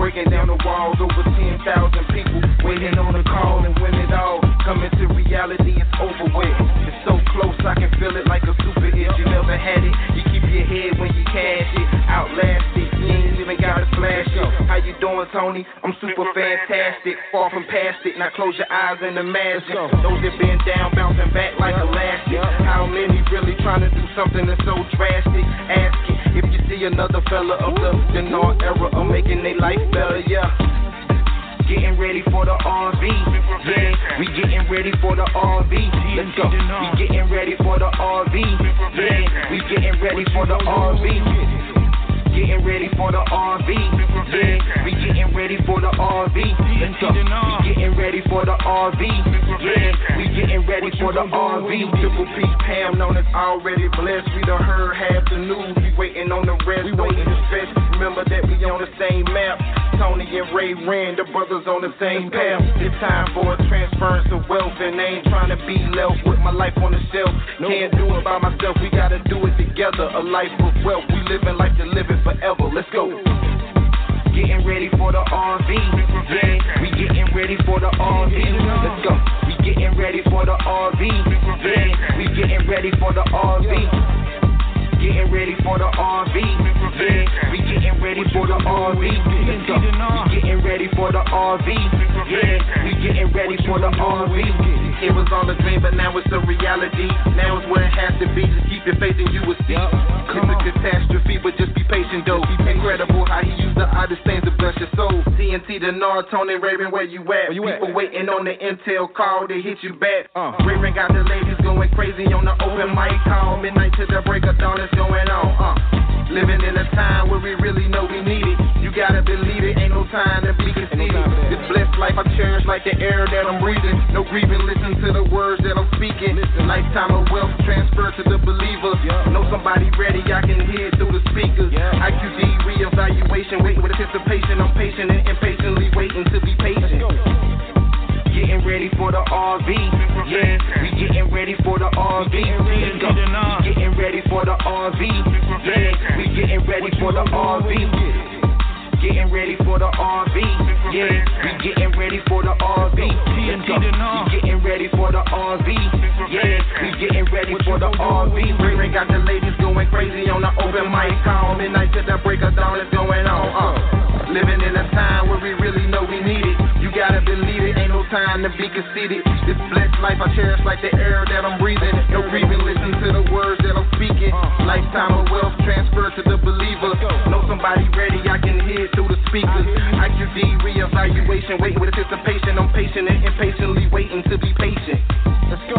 Breaking down the walls, over 10,000 people waiting on a call, and when it all coming to reality, it's over with. It's so close, I can feel it like a super hit. You never had it, you keep your head when you cash it. Outlast it, you ain't even gotta flash it. How you doing, Tony? I'm super fantastic, far from past it. Now close your eyes and imagine those that been down, bouncing back like elastic. How many really trying to do something that's so drastic? Ask it. If you see another fella up in our era of making their life better, yeah. Getting ready for the RV, yeah. We getting ready for the RV, let's go. We getting ready for the RV, yeah. We getting ready for the RV, getting ready for the RV, yeah. We getting ready for the RV, let's go. We getting ready for the RV, yeah. We getting ready for the RV. Triple P Pam known as already blessed. We done heard half the news. Waiting on the rest, we waiting to stretch. Remember that we on the same map. Tony and Ray Rand, the brothers on the same path. It's time for a transference of wealth, and I ain't trying to be left with my life on the shelf. Can't do it by myself, we gotta do it together. A life of wealth, we living like to live it forever. Let's go. Getting ready for the RV, yeah. We getting ready for the RV. Let's go. We getting ready for the RV, yeah. We getting ready for the RV. Getting ready for the RV. Yeah. We getting ready for the RV. Let's go. We getting ready for the RV. Yeah. We getting ready for the RV. It was all a dream, but now it's a reality. Now it's where it has to be. Just keep your faith and you will see. It's a catastrophe, but just be patient, though. Incredible how he used the oddest things to bless your soul. TNT Denard, Tony, Raven, where you at? People waiting on the intel call to hit you back. Raven got the ladies going crazy on the open mic call. Midnight to the break of dawn. Going on, living in a time where we really know we need it. You gotta believe it, ain't no time to be conceited. This blessed life I cherish like the air that I'm breathing. No grieving, listen to the words that I'm speaking. Lifetime of wealth transferred to the believer. Know somebody ready, I can hear it through the speakers. IQD reevaluation, waiting with anticipation. I'm patient and impatiently waiting to be patient. Getting ready for the RV, yeah. We getting ready for the RV. Let's go. We getting ready for the RV, yeah. We getting ready for the RV. Getting ready for the RV, yeah. We getting ready for the RV. Let's go. We getting ready for the RV, yeah. We getting ready for the RV. We got the ladies going crazy on the open mic call. Midnight to the break of dawn is going on. Living in a time where we really know we need it. You gotta believe it, ain't no time to be conceited. This blessed life I cherish like the air that I'm breathing. No grieving, listen to the words that I'm speaking. Lifetime of wealth transferred to the believer. Know somebody ready, I can hear it through the speakers. IQD reevaluation, waiting with anticipation. I'm patient and impatiently waiting to be patient. Let's go.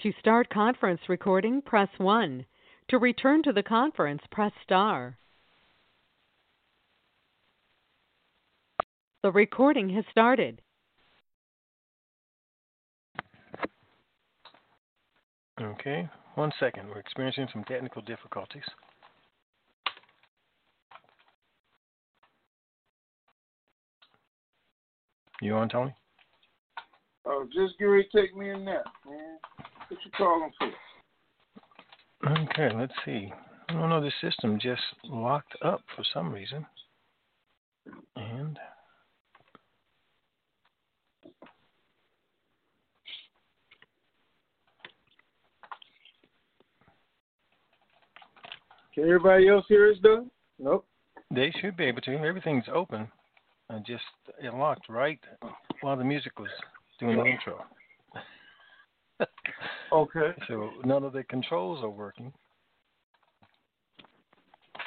To start conference recording, press 1. To return to the conference, press star. The recording has started. Okay, 1 second. We're experiencing some technical difficulties. You on, Tony? Oh, just get ready to take me a nap, man. What you calling for? Okay, let's see. I don't know, the system just locked up for some reason. And can everybody else hear us, though? Nope. They should be able to. Everything's open. I just it locked right while the music was doing the intro. Okay. So none of the controls are working.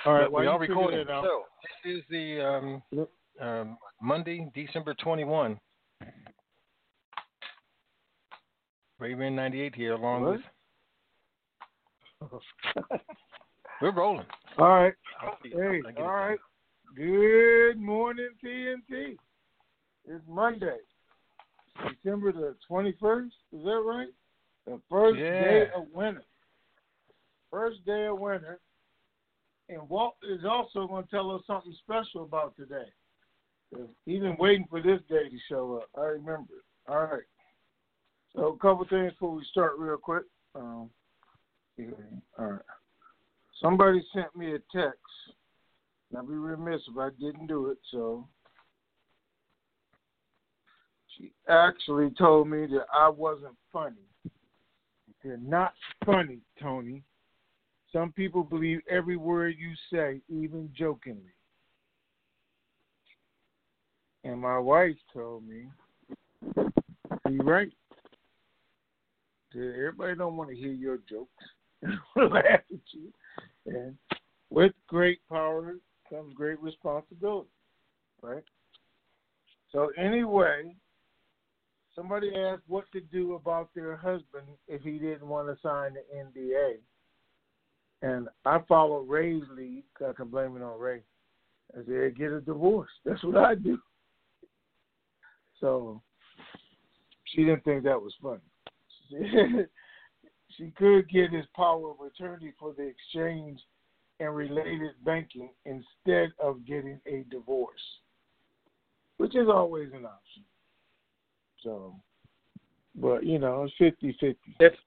All right. We all recorded it now. So this is the Monday, December 21. Raven 98 here, along with. We're rolling. All right. Hey, all right. Good morning, TNT. It's Monday, December the 21st. Is that right? The first day of winter. First day of winter. And Walt is also going to tell us something special about today. He's been waiting for this day to show up. I remember it. All right. So a couple things before we start real quick. All right. Somebody sent me a text, and I'd be remiss if I didn't do it, so she actually told me that I wasn't funny. You're not funny, Tony. Some people believe every word you say, even jokingly. And my wife told me, you're right. Everybody don't want to hear your jokes. Laugh at you. And with great power comes great responsibility, right? So anyway, somebody asked what to do about their husband if he didn't want to sign the NDA. And I followed Ray's lead. I can blame it on Ray. I said, get a divorce. That's what I do. So she didn't think that was funny. She could get his power of attorney for the exchange and related banking instead of getting a divorce, which is always an option. So, but, you know, it's 50-50.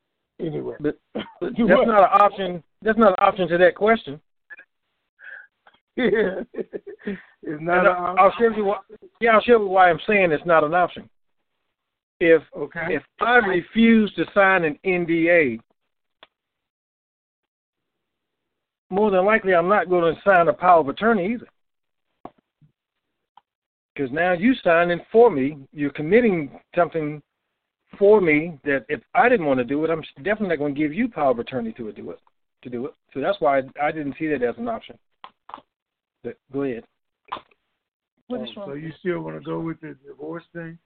Anyway. But that's not an option. That's not an option to that question. Yeah. It's not an option. I'll show you why I'm saying it's not an option. If I refuse to sign an NDA, more than likely I'm not going to sign a power of attorney either. Because now you signing for me, you're committing something for me that if I didn't want to do it, I'm definitely not going to give you power of attorney to do it. So that's why I didn't see that as an option. But go ahead. So you still want to go with the divorce thing?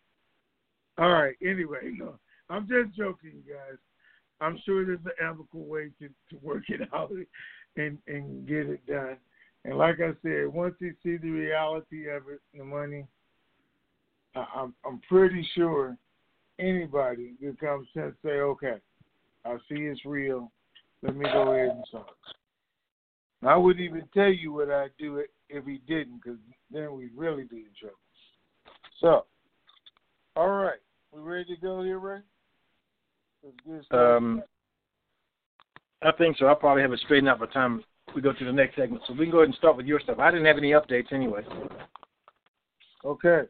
All right, anyway, no, I'm just joking, guys. I'm sure there's an amicable way to work it out and get it done. And like I said, once you see the reality of it, the money, I'm pretty sure anybody could come and say, okay, I see it's real. Let me go ahead and sign. I wouldn't even tell you what I'd do if he didn't, because then we'd really be in trouble. So. All right. We ready to go here, Ray? I think so. I'll probably have it straightened out by the time we go to the next segment. So we can go ahead and start with your stuff. I didn't have any updates anyway. Okay.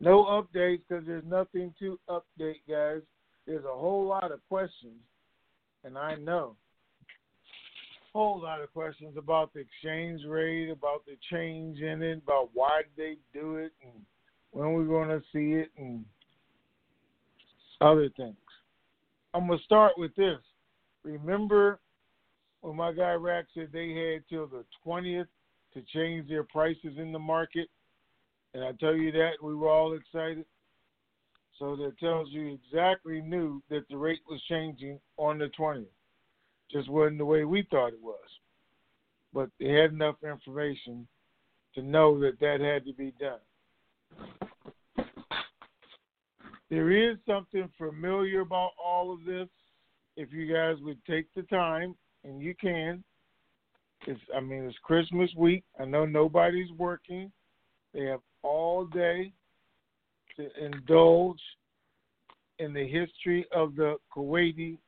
No updates because there's nothing to update, guys. There's a whole lot of questions, and I know a whole lot of questions about the exchange rate, about the change in it, about why they do it, and when we're going to see it, and other things. I'm going to start with this. Remember when my guy Rack said they had till the 20th to change their prices in the market? And I tell you that, we were all excited. So that tells you exactly knew that the rate was changing on the 20th. Just wasn't the way we thought it was. But they had enough information to know that that had to be done. There is something familiar about all of this. If you guys would take the time, and you can, it's Christmas week. I know nobody's working. They have all day to indulge in the history of the Kuwaiti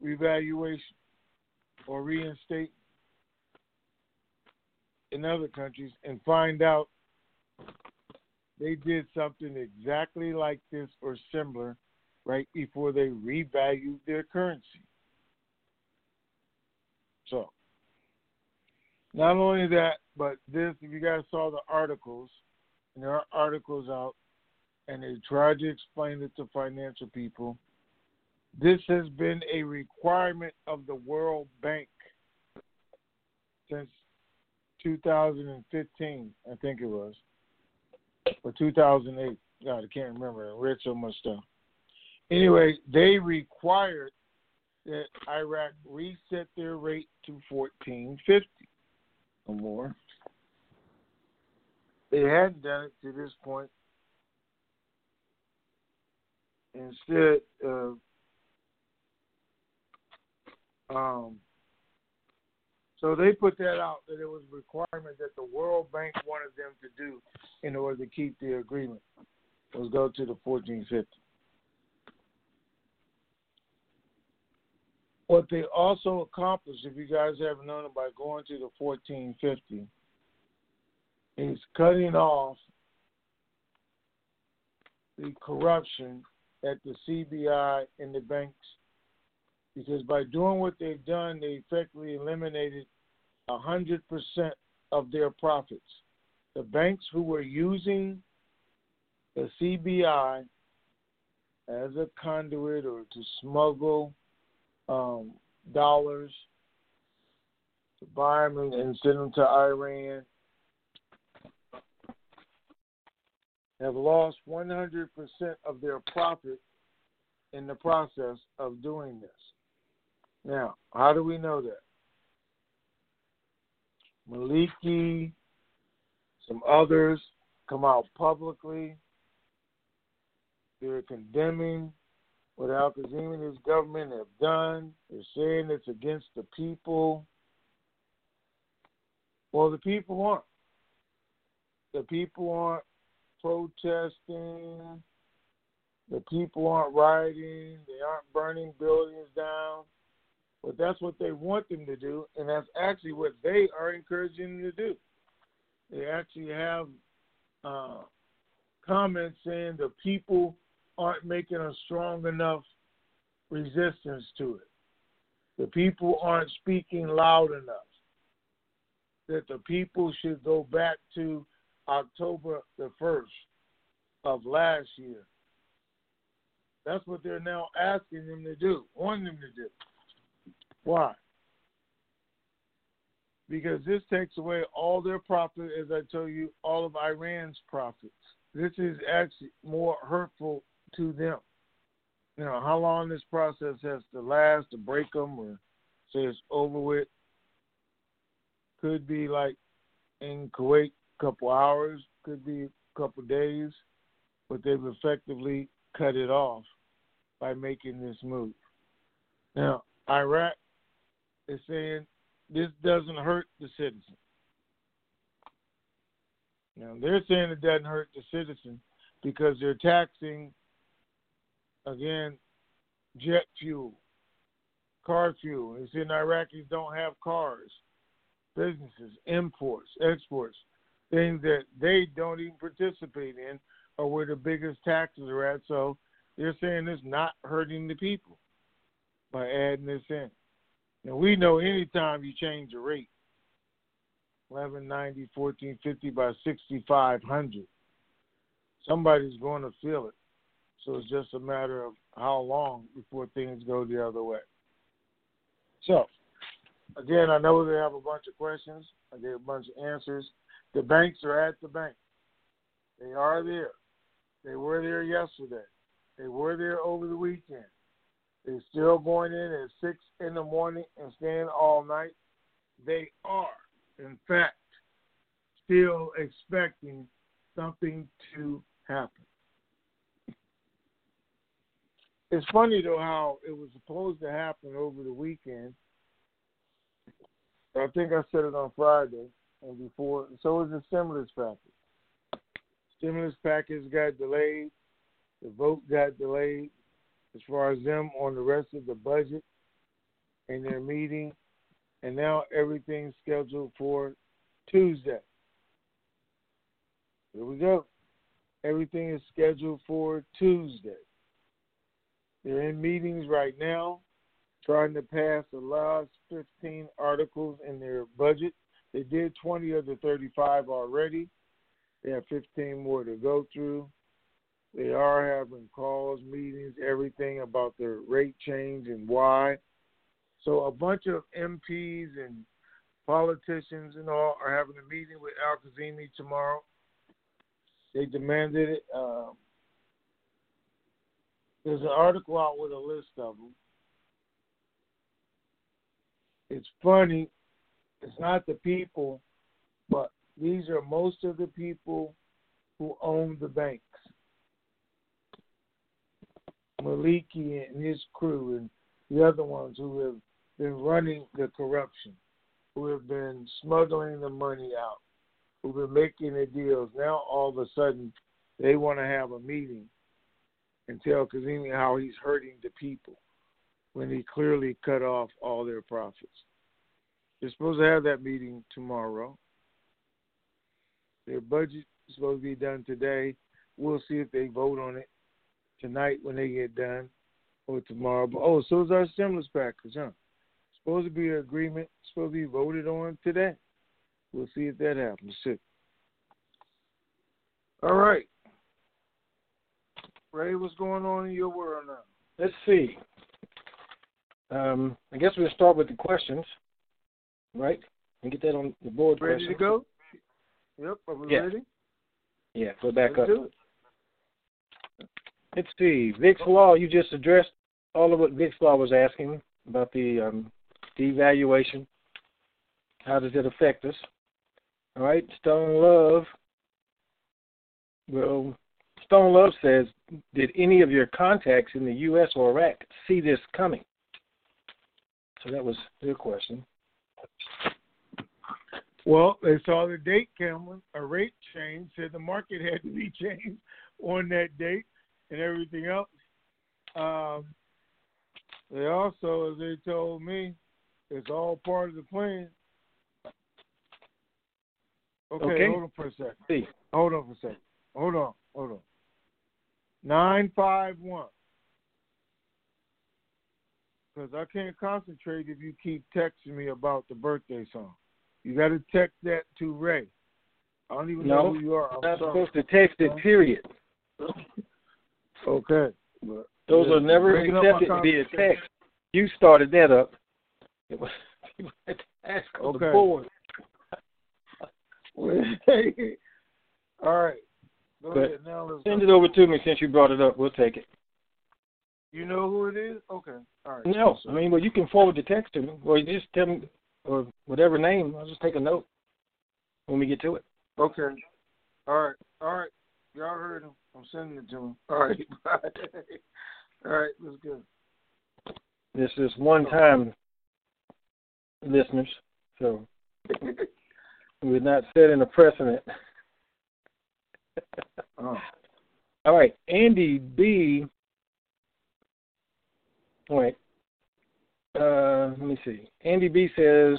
revaluation or reinstatement in other countries and find out they did something exactly like this or similar right before they revalued their currency. So Not only that, but this, if you guys saw the articles, and there are articles out, and they tried to explain it to financial people, this has been a requirement of the World Bank since 2015, I think it was, or 2008. God, I can't remember. I read so much stuff. Anyway, they required that Iraq reset their rate to 1450 or more. They hadn't done it to this point. Instead of so they put that out, that it was a requirement that the World Bank wanted them to do in order to keep the agreement, was go to the 1450. What they also accomplished, if you guys haven't known it, by going to the 1450, is cutting off the corruption at the CBI and the banks. Because by doing what they've done, they effectively eliminated 100% of their profits. The banks who were using the CBI as a conduit or to smuggle dollars, to buy them and send them to Iran, have lost 100% of their profit in the process of doing this. Now, how do we know that? Maliki, some others come out publicly. They're condemning what Al-Kazemi and his government have done. They're saying it's against the people. Well, the people aren't. The people aren't protesting. The people aren't rioting. They aren't burning buildings down. But that's what they want them to do, and that's actually what they are encouraging them to do. They actually have comments saying the people aren't making a strong enough resistance to it. The people aren't speaking loud enough. That the people should go back to October the 1st of last year. That's what they're now asking them to do, wanting them to do. Why? Because this takes away all their profit, as I tell you, all of Iran's profits. This is actually more hurtful to them. Now, how long this process has to last to break them or say it's over with could be like in Kuwait, a couple hours, could be a couple days, but they've effectively cut it off by making this move. Now, Iraq is saying this doesn't hurt the citizen. Now, they're saying it doesn't hurt the citizen because they're taxing, again, jet fuel, car fuel. It's in Iraqis don't have cars, businesses, imports, exports, things that they don't even participate in are where the biggest taxes are at. So they're saying it's not hurting the people by adding this in. And we know anytime you change the rate, 1190, 1450 by 6500, somebody's going to feel it. So it's just a matter of how long before things go the other way. So, again, I know they have a bunch of questions. I gave a bunch of answers. The banks are at the bank. They are there. They were there yesterday. They were there over the weekend. They're still going in at 6 in the morning and staying all night. They are, in fact, still expecting something to happen. It's funny, though, how it was supposed to happen over the weekend. I think I said it on Friday and before. So was the stimulus package. Stimulus package got delayed. The vote got delayed. As far as them on the rest of the budget and their meeting. And now everything's scheduled for Tuesday. Here we go. Everything is scheduled for Tuesday. They're in meetings right now trying to pass the last 15 articles in their budget They did 20 of the 35 already. They have 15 more to go through. They are having calls, meetings, everything about the rate change and why. So a bunch of MPs and politicians and all are having a meeting with Al-Kazemi tomorrow. They demanded it. There's an article out with a list of them. It's funny. It's not the people, but these are most of the people who own the banks. Maliki and his crew and the other ones who have been running the corruption, who have been smuggling the money out, who've been making the deals. Now all of a sudden they want to have a meeting and tell Kazemi how he's hurting the people when he clearly cut off all their profits. They're supposed to have that meeting tomorrow. Their budget is supposed to be done today. We'll see if they vote on it tonight when they get done or tomorrow. But, oh, so is our stimulus package, huh? Supposed to be an agreement. Supposed to be voted on today. We'll see if that happens, too. All right. Ray, what's going on in your world now? Let's see. I guess we'll start with the questions, right? And get that on the board. Ready to go? Yep. Are we ready? Yeah, go back up. Let's see. Vic's Law, you just addressed all of what Vic's Law was asking about the devaluation. How does it affect us? All right. Stone Love. Well, Stone Love says, did any of your contacts in the U.S. or Iraq see this coming? So that was their question. Well, they saw the date, Cameron. A rate change, said the market had to be changed on that date and everything else. They also, as they told me, it's all part of the plan. Okay. Hold on for a second. See. Hold on. 951. Because I can't concentrate if you keep texting me about the birthday song. You got to text that to Ray. I don't even know who you are. I'm not supposed to text it, period. Okay. But those are never accepted via text. You started that up. It was you had to ask on the board. All right. Go ahead. Now let's send it over to me since you brought it up. We'll take it. You know who it is? Okay. All right. No. I mean, well, you can forward the text to me. Or you just tell me, or whatever name. I'll just take a note when we get to it. Okay. All right. Y'all heard him. I'm sending it to him. All right. Bye. All right. Let's go. This is one-time listeners, so we're not setting a precedent. Oh. All right. Andy B. All right. Let me see. Andy B says,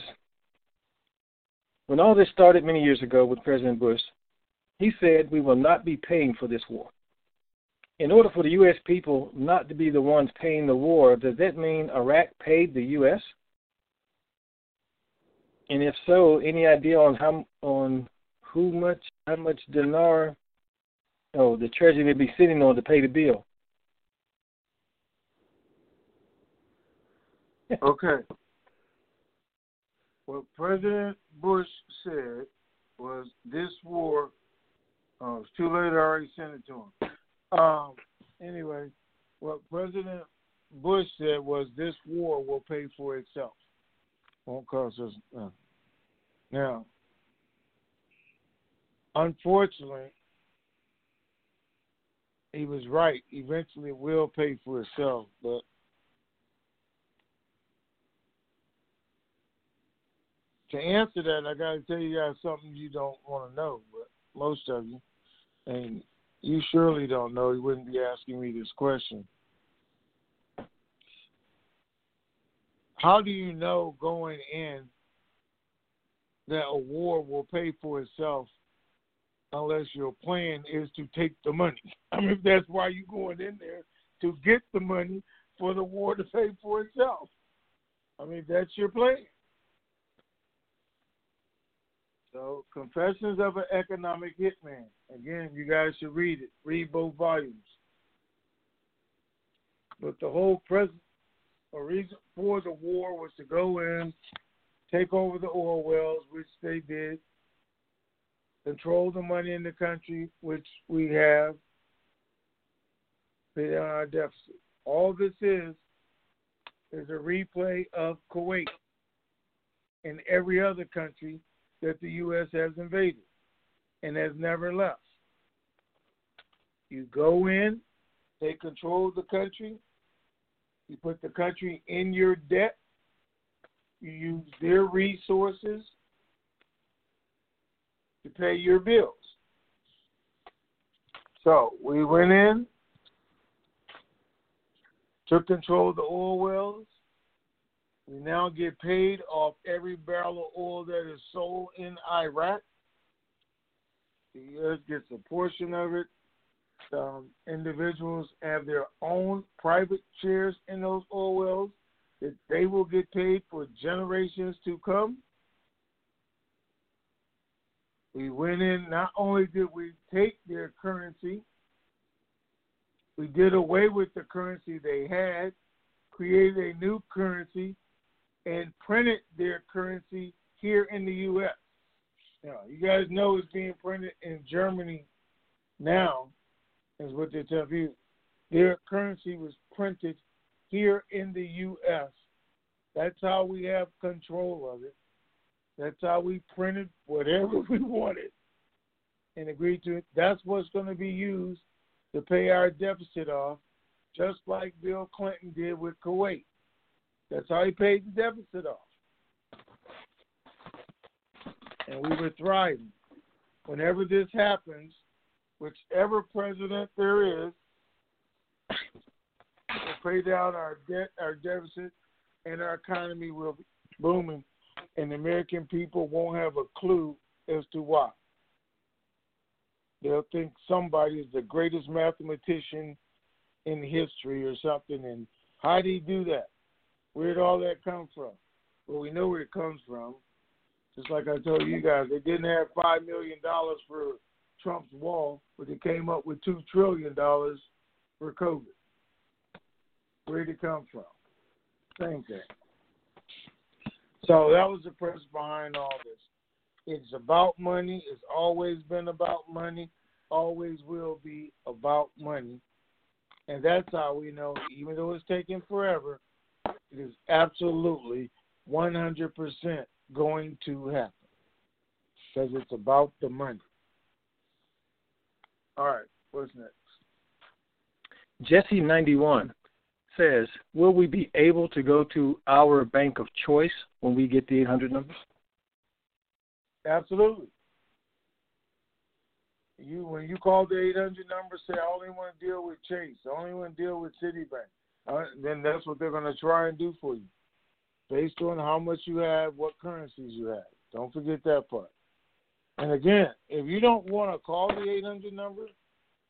when all this started many years ago with President Bush, he said we will not be paying for this war. In order for the U.S. people not to be the ones paying the war, does that mean Iraq paid the U.S.? And if so, any idea on how much dinar the Treasury would be sitting on to pay the bill? Okay. What President Bush said was this war. Oh, it's too late. I already sent it to him. Anyway, what President Bush said was this war will pay for itself. Won't cost us nothing. Now, unfortunately, he was right. Eventually, it will pay for itself, but to answer that, I got to tell you guys something you don't want to know, but most of you, and you surely don't know. You wouldn't be asking me this question. How do you know going in that a war will pay for itself unless your plan is to take the money? I mean, that's why you're going in there, to get the money for the war to pay for itself. I mean, that's your plan. So, Confessions of an Economic Hitman. Again, you guys should read it. Read both volumes. But the whole present, or reason for the war was to go in, take over the oil wells, which they did, control the money in the country, which we have, pay down our deficit. All this is a replay of Kuwait and every other country that the U.S. has invaded and has never left. You go in, take control of the country, you put the country in your debt, you use their resources to pay your bills. So we went in, took control of the oil wells. We now get paid off every barrel of oil that is sold in Iraq. The U.S. gets a portion of it. Individuals have their own private shares in those oil wells that they will get paid for generations to come. We went in, not only did we take their currency, we did away with the currency they had, created a new currency, and printed their currency here in the U.S. Now, you guys know it's being printed in Germany now, is what they tell you. Their currency was printed here in the U.S. That's how we have control of it. That's how we printed whatever we wanted and agreed to it. That's what's going to be used to pay our deficit off, just like Bill Clinton did with Kuwait. That's how he paid the deficit off. And we were thriving. Whenever this happens, whichever president there is, will pay down our debt, our deficit, and our economy will be booming, and the American people won't have a clue as to why. They'll think somebody is the greatest mathematician in history or something, and how do you do that? Where did all that come from? Well, we know where it comes from. Just like I told you guys, they didn't have $5 million for Trump's wall, but they came up with $2 trillion for COVID. Where did it come from? Same thing. So that was the purpose behind all this. It's about money. It's always been about money. Always will be about money. And that's how we know, even though it's taking forever, it is absolutely 100% going to happen. Because it's about the money. All right, what's next? Jesse91 says, will we be able to go to our bank of choice when we get the 800 numbers? Absolutely. When you call the 800 number, say, I only want to deal with Chase. I only want to deal with Citibank. Then that's what they're going to try and do for you, based on how much you have, what currencies you have. Don't forget that part. And again, if you don't want to call the 800 number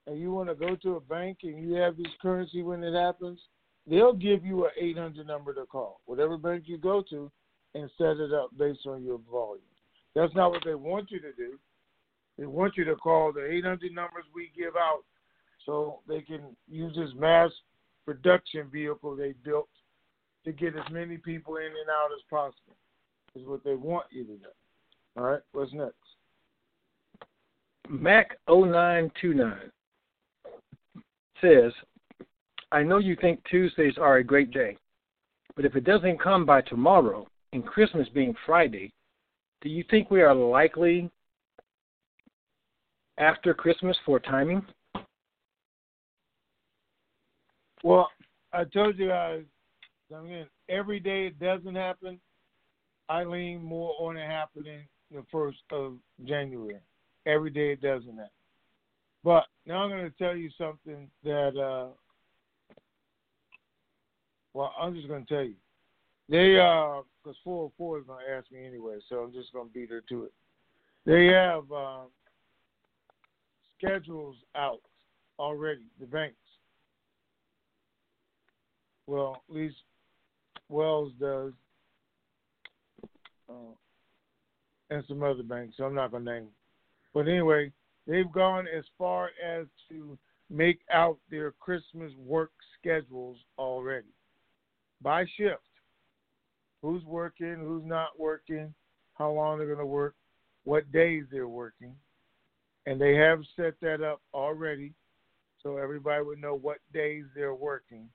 and you want to go to a bank and you have this currency when it happens, they'll give you an 800 number to call, whatever bank you go to, and set it up based on your volume. That's not what they want you to do. They want you to call the 800 numbers we give out so they can use this mass production vehicle they built to get as many people in and out as possible, is what they want you to do. All right, what's next? Mac0929 says, I know you think Tuesdays are a great day, but if it doesn't come by tomorrow, and Christmas being Friday, do you think we are likely after Christmas for timing? Well, I told you guys, every day it doesn't happen, I lean more on it happening the 1st of January. Every day it doesn't happen. But now I'm going to tell you something that, I'm just going to tell you. They, because 404 is going to ask me anyway, so I'm just going to beat her to it. They have schedules out already, the banks. Well, at least Wells does. and some other banks. So I'm not going to name them. But anyway, they've gone as far as to make out their Christmas work schedules already by shift. Who's working, who's not working, how long they're going to work, what days they're working. And they have set that up already so everybody would know what days they're working.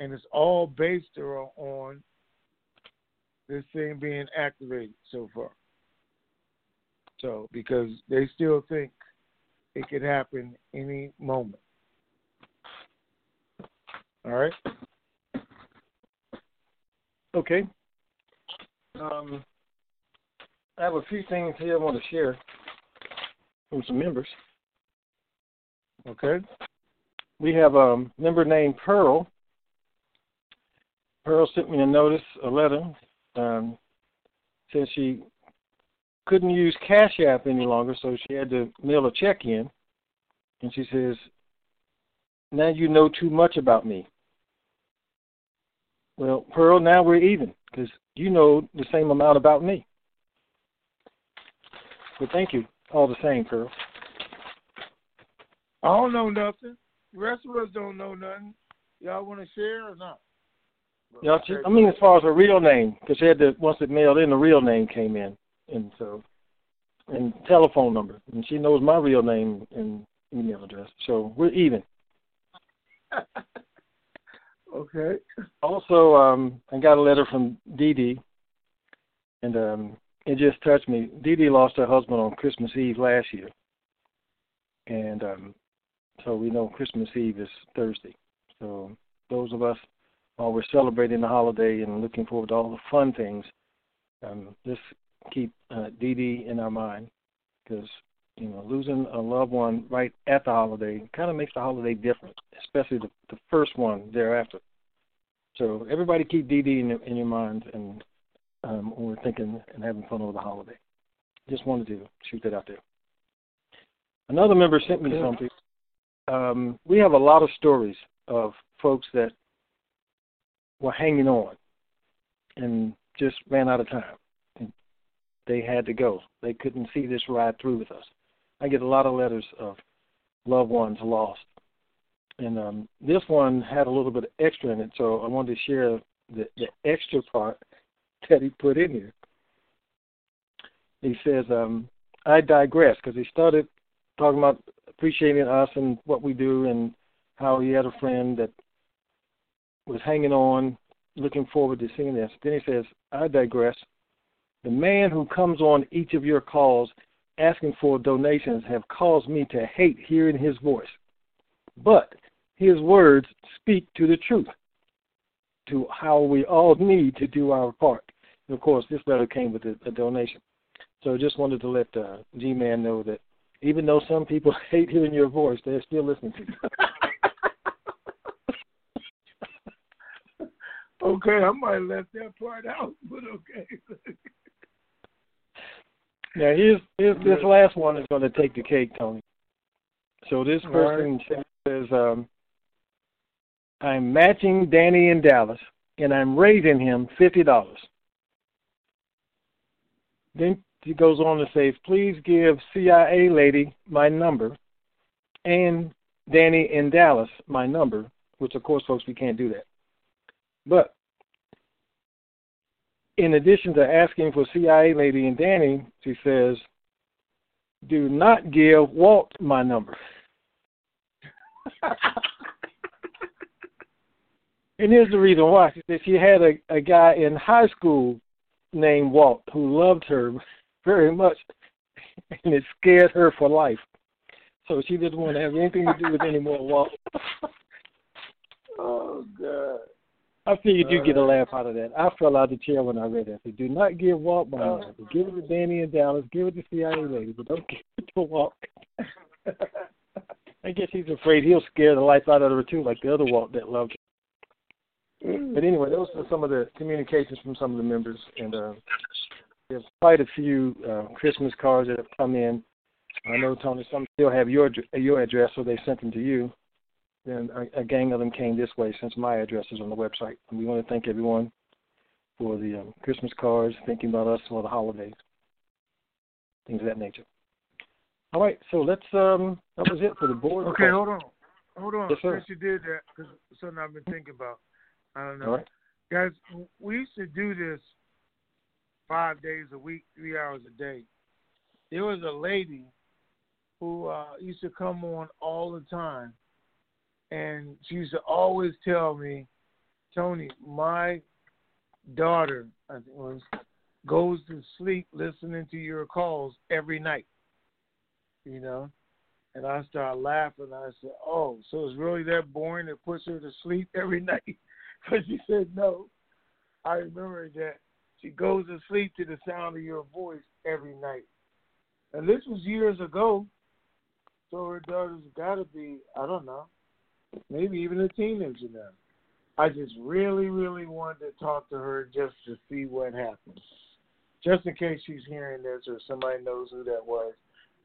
And it's all based on this thing being activated so far. So because they still think it could happen any moment. All right? Okay. I have a few things here I want to share from some members. Okay. We have a member named Pearl. Pearl sent me a letter. Said she couldn't use Cash App any longer, so she had to mail a check in. And she says, now you know too much about me. Well, Pearl, now we're even, because you know the same amount about me. Well, thank you all the same, Pearl. I don't know nothing. The rest of us don't know nothing. Y'all want to share or not? Y'all, I mean, as far as her real name, because she had to, once it mailed in, the real name came in, and so, and telephone number, and she knows my real name and email address, so we're even. Okay. Also, I got a letter from Dee Dee, and it just touched me. Dee Dee lost her husband on Christmas Eve last year, and so we know Christmas Eve is Thursday. So those of us, while we're celebrating the holiday and looking forward to all the fun things, just keep Dee Dee in our mind, because you know, losing a loved one right at the holiday kind of makes the holiday different, especially the first one thereafter. So everybody keep Dee Dee in your mind, and when we're thinking and having fun over the holiday. Just wanted to shoot that out there. Another member sent me something. We have a lot of stories of folks that were hanging on and just ran out of time. And they had to go. They couldn't see this ride through with us. I get a lot of letters of loved ones lost. And this one had a little bit of extra in it, so I wanted to share the extra part that he put in here. He says, I digress, because he started talking about appreciating us and what we do and how he had a friend that was hanging on, looking forward to seeing this. Then he says, I digress. The man who comes on each of your calls asking for donations have caused me to hate hearing his voice. But his words speak to the truth, to how we all need to do our part. And of course, this letter came with a donation. So just wanted to let G-Man know that even though some people hate hearing your voice, they're still listening to you. Okay, I might have left that part out, but okay. Now, here's this last one is going to take the cake, Tony. So this person says, I'm matching Danny in Dallas, and I'm raising him $50. Then he goes on to say, please give CIA lady my number and Danny in Dallas my number, which, of course, folks, we can't do that. But in addition to asking for CIA lady and Danny, she says, do not give Walt my number. And here's the reason why. She said she had a guy in high school named Walt who loved her very much, and it scared her for life. So she didn't want to have anything to do with any more Walt. Oh, God. I figured you'd get a laugh out of that. I fell out of the chair when I read that. So do not give Walt my number. Give it to Danny in Dallas. Give it to CIA lady, but don't give it to Walt. I guess he's afraid he'll scare the life out of her, too, like the other Walt that loved her. But anyway, those are some of the communications from some of the members, and there's quite a few Christmas cards that have come in. I know, Tony, some still have your address, so they sent them to you. Then a gang of them came this way since my address is on the website. And we want to thank everyone for the Christmas cards, thinking about us for the holidays. things of that nature. All right, so let's that was it for the board. Okay, hold on. Hold on. Yes, sir. Since you did that, because it's something I've been thinking about. I don't know. All right. Guys, we used to do this 5 days a week, 3 hours a day. There was a lady who used to come on all the time, and she used to always tell me, Tony, my daughter, I think it was, goes to sleep listening to your calls every night, you know? And I started laughing. I said, oh, so it's really that boring that puts her to sleep every night? But she said, no. I remember that she goes to sleep to the sound of your voice every night. And this was years ago. So her daughter's got to be, I don't know, maybe even a teenager now. I just really, really wanted to talk to her just to see what happens. Just in case she's hearing this or somebody knows who that was.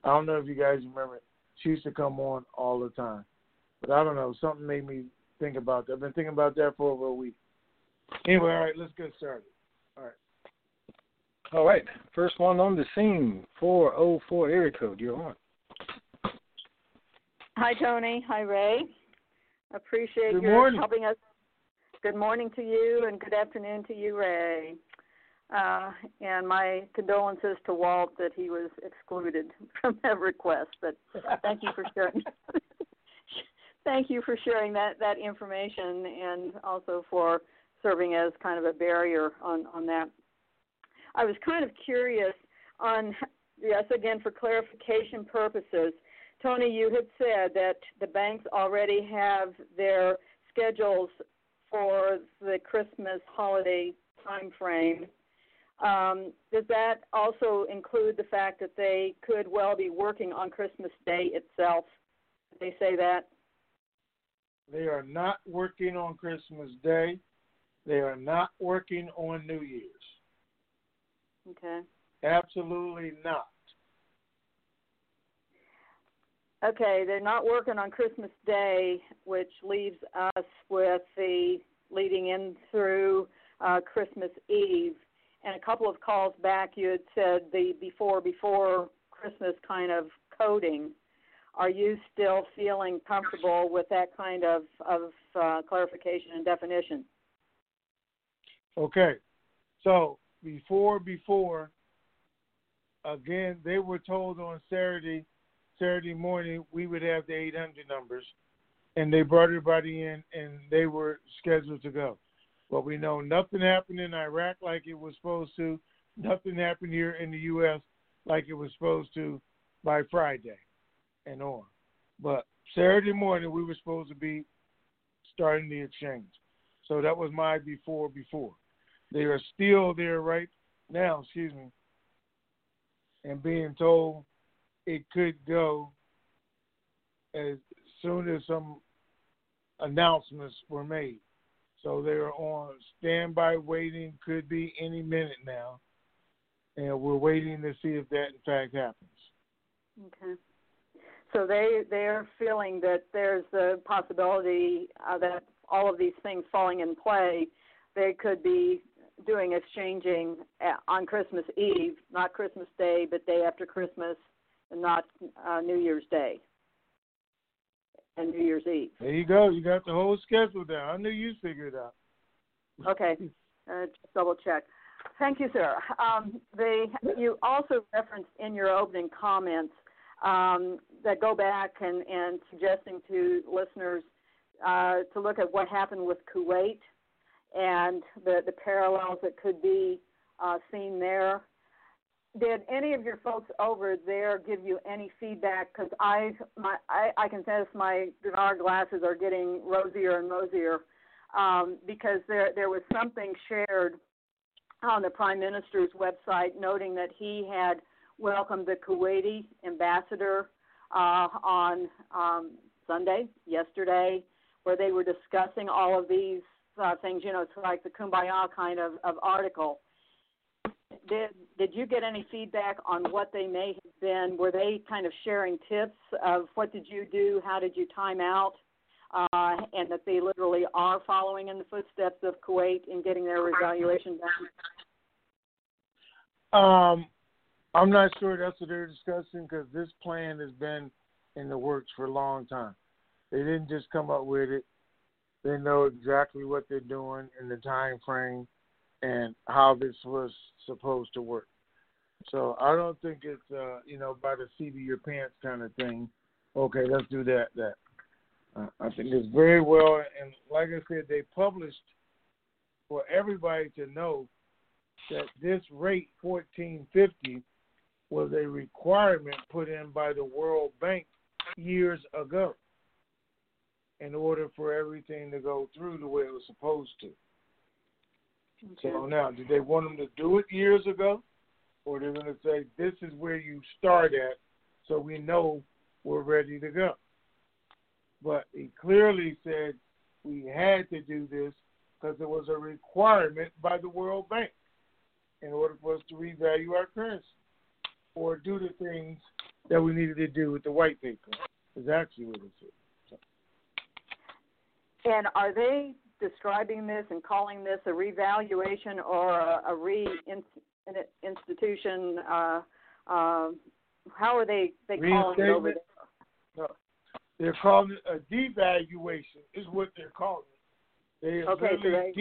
I don't know if you guys remember. She used to come on all the time. But I don't know. Something made me think about that. I've been thinking about that for over a week. Anyway, all right, let's get started. All right. All right. First one on the scene, 404 area code. You're on. Hi, Tony. Hi, Ray. Appreciate your helping us. Good morning to you, and good afternoon to you, Ray. And my condolences to Walt that he was excluded from that request. But thank you for sharing. Thank you for sharing that information, and also for serving as kind of a barrier on that. I was kind of curious on, yes, again for clarification purposes, Tony, you had said that the banks already have their schedules for the Christmas holiday time frame. Does that also include the fact that they could well be working on Christmas Day itself? Did they say that? They are not working on Christmas Day. They are not working on New Year's. Okay. Absolutely not. Okay, they're not working on Christmas Day, which leaves us with the leading in through Christmas Eve. And a couple of calls back, you had said the before Christmas kind of coding. Are you still feeling comfortable with that kind of clarification and definition? Okay, so before, again, they were told on Saturday morning, we would have the 800 numbers, and they brought everybody in, and they were scheduled to go. But we know nothing happened in Iraq like it was supposed to. Nothing happened here in the U.S. like it was supposed to by Friday and on. But Saturday morning, we were supposed to be starting the exchange. So that was my before. They are still there right now, and being told it could go as soon as some announcements were made. So they are on standby waiting, could be any minute now, and we're waiting to see if that in fact happens. Okay. So they're feeling that there's the possibility that all of these things falling in play, they could be doing exchanging on Christmas Eve, not Christmas Day, but day after Christmas, and not New Year's Day and New Year's Eve. There you go. You got the whole schedule down. I knew you figured it out. Okay. Just double check. Thank you, sir. You also referenced in your opening comments that go back and suggesting to listeners to look at what happened with Kuwait and the parallels that could be seen there. Did any of your folks over there give you any feedback? Because I can sense my Denard glasses are getting rosier and rosier because there was something shared on the Prime Minister's website noting that he had welcomed the Kuwaiti ambassador on Sunday, yesterday, where they were discussing all of these things. You know, it's like the Kumbaya kind of article. Did you get any feedback on what they may have been? Were they kind of sharing tips of what did you do, how did you time out, and that they literally are following in the footsteps of Kuwait in getting their revaluation done? I'm not sure that's what they're discussing because this plan has been in the works for a long time. They didn't just come up with it. They know exactly what they're doing and the time frame and how this was supposed to work. So I don't think it's, by the seat of your pants kind of thing. Okay, let's do that. I think it's very well. And like I said, they published for everybody to know that this rate, 1450, was a requirement put in by the World Bank years ago in order for everything to go through the way it was supposed to. Okay. So now, did they want them to do it years ago? Or they're going to say, this is where you start at so we know we're ready to go. But he clearly said we had to do this because it was a requirement by the World Bank in order for us to revalue our currency or do the things that we needed to do with the white people is actually what it is. And are they describing this and calling this a revaluation or a reinstitution? How are they calling it over there? No. They're calling it a devaluation is what they're calling it. They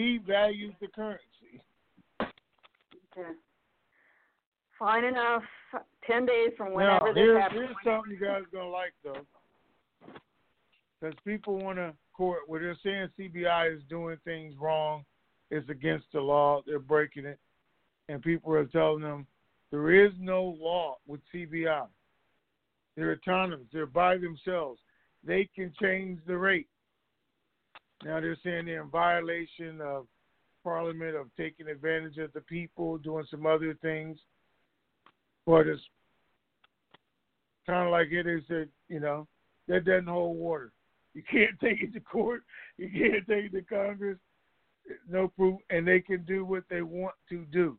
devalued the currency. Okay. Fine enough. 10 days from whenever this happens. Here's something you guys are going to like, though. Because people want to court where they're saying CBI is doing things wrong, it's against the law, they're breaking it, and people are telling them there is no law with CBI. They're autonomous. They're by themselves. They can change the rate. Now they're saying they're in violation of Parliament, of taking advantage of the people, doing some other things. But it's kind of like it is that, that doesn't hold water. You can't take it to court. You can't take it to Congress. No proof. And they can do what they want to do.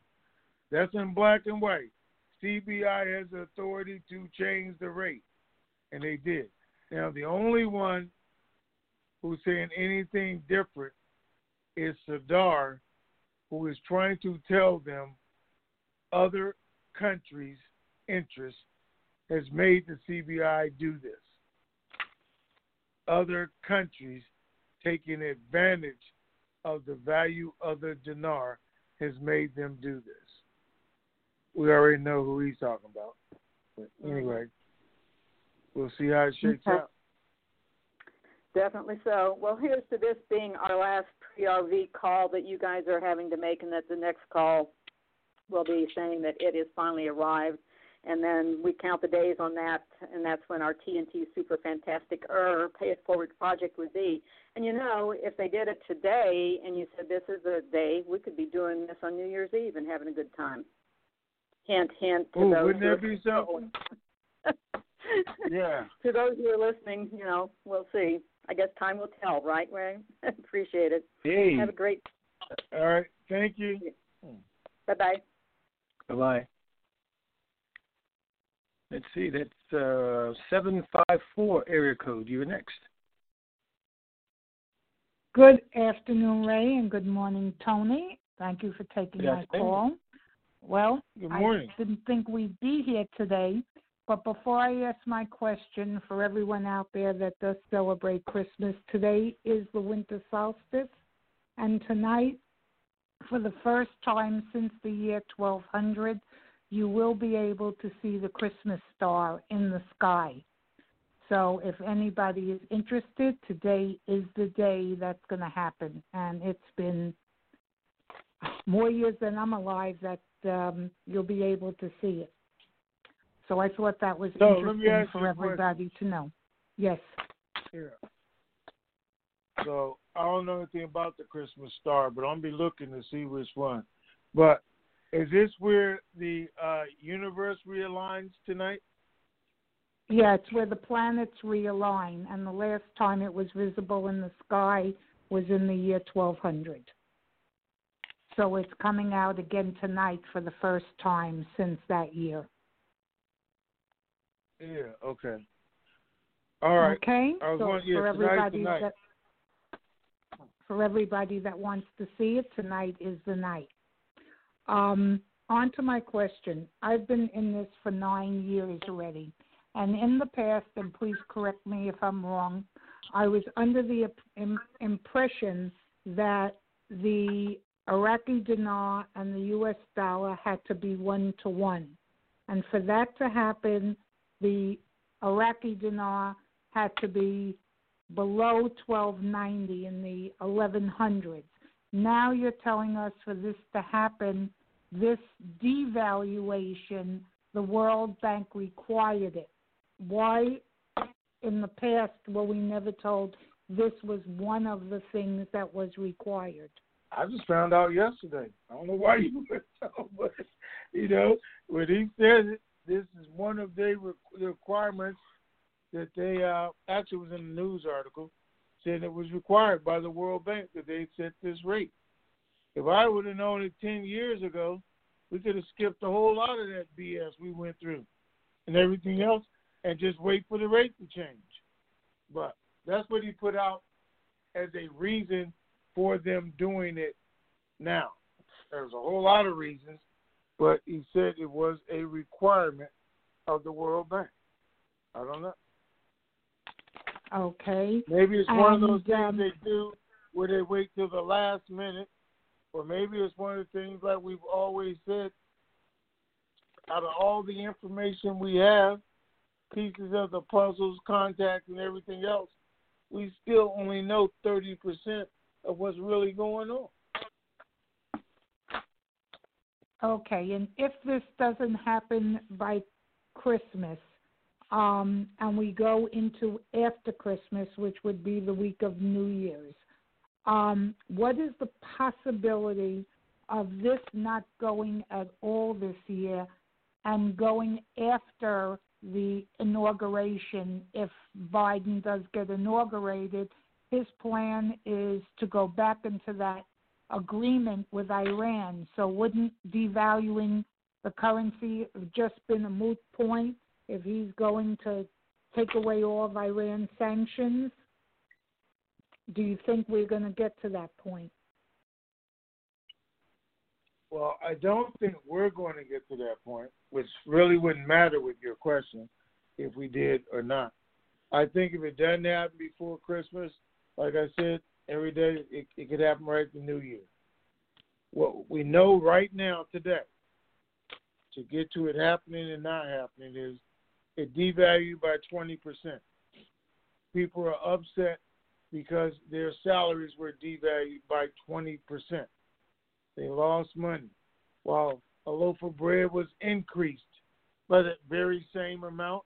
That's in black and white. CBI has the authority to change the rate. And they did. Now, the only one who's saying anything different is Sadar, who is trying to tell them other countries' interests has made the CBI do this. Other countries taking advantage of the value of the dinar has made them do this. We already know who he's talking about. But anyway, we'll see how it shakes out. Definitely so. Well, here's to this being our last pre-RV call that you guys are having to make, and that the next call will be saying that it has finally arrived. And then we count the days on that, and that's when our TNT Superfantastic Pay It Forward project would be. And, if they did it today and you said this is the day, we could be doing this on New Year's Eve and having a good time. Hint, hint. To those wouldn't that be something? Yeah. To those who are listening, we'll see. I guess time will tell, right, Ray? Appreciate it. Hey. Have a great day. All right. Thank you. Bye-bye. Bye-bye. Let's see, that's 754 area code. You're next. Good afternoon, Ray, and good morning, Tony. Thank you for taking my call. Well, good morning. I didn't think we'd be here today, but before I ask my question, for everyone out there that does celebrate Christmas, today is the winter solstice, and tonight, for the first time since the year 1200, you will be able to see the Christmas star in the sky. So if anybody is interested, today is the day that's going to happen. And it's been more years than I'm alive that you'll be able to see it. So I thought that was interesting for everybody to know. Yes. Yeah. So I don't know anything about the Christmas star, but I'll be looking to see which one. But is this where the universe realigns tonight? Yeah, it's where the planets realign, and the last time it was visible in the sky was in the year 1200. So it's coming out again tonight for the first time since that year. Yeah, okay. All right. Okay, for everybody that wants to see it, tonight is the night. On to my question. I've been in this for 9 years already, and in the past, and please correct me if I'm wrong, I was under the impression that the Iraqi dinar and the U.S. dollar had to be 1-to-1. And for that to happen, the Iraqi dinar had to be below 1290 in the 1100s. Now you're telling us for this to happen, this devaluation, the World Bank required it. Why in the past were we never told this was one of the things that was required? I just found out yesterday. I don't know why you were told, but, you know, when he said it, this is one of the requirements that they actually was in the news article, said it was required by the World Bank that they set this rate. If I would have known it 10 years ago, we could have skipped a whole lot of that BS we went through and everything else and just wait for the rate to change. But that's what he put out as a reason for them doing it now. There's a whole lot of reasons, but he said it was a requirement of the World Bank. I don't know. Okay. Maybe it's one of those things they do where they wait till the last minute, or maybe it's one of the things like we've always said, out of all the information we have, pieces of the puzzles, contacts, and everything else, we still only know 30% of what's really going on. Okay, and if this doesn't happen by Christmas, and we go into after Christmas, which would be the week of New Year's, what is the possibility of this not going at all this year and going after the inauguration? If Biden does get inaugurated, his plan is to go back into that agreement with Iran. So wouldn't devaluing the currency have just been a moot point if he's going to take away all of Iran's sanctions? Do you think we're going to get to that point? Well, I don't think we're going to get to that point, which really wouldn't matter with your question if we did or not. I think if it doesn't happen before Christmas, like I said, every day it could happen right to New Year. What we know right now today, to get to it happening and not happening, is it devalued by 20%. People are upset because their salaries were devalued by 20%. They lost money, while a loaf of bread was increased by that very same amount,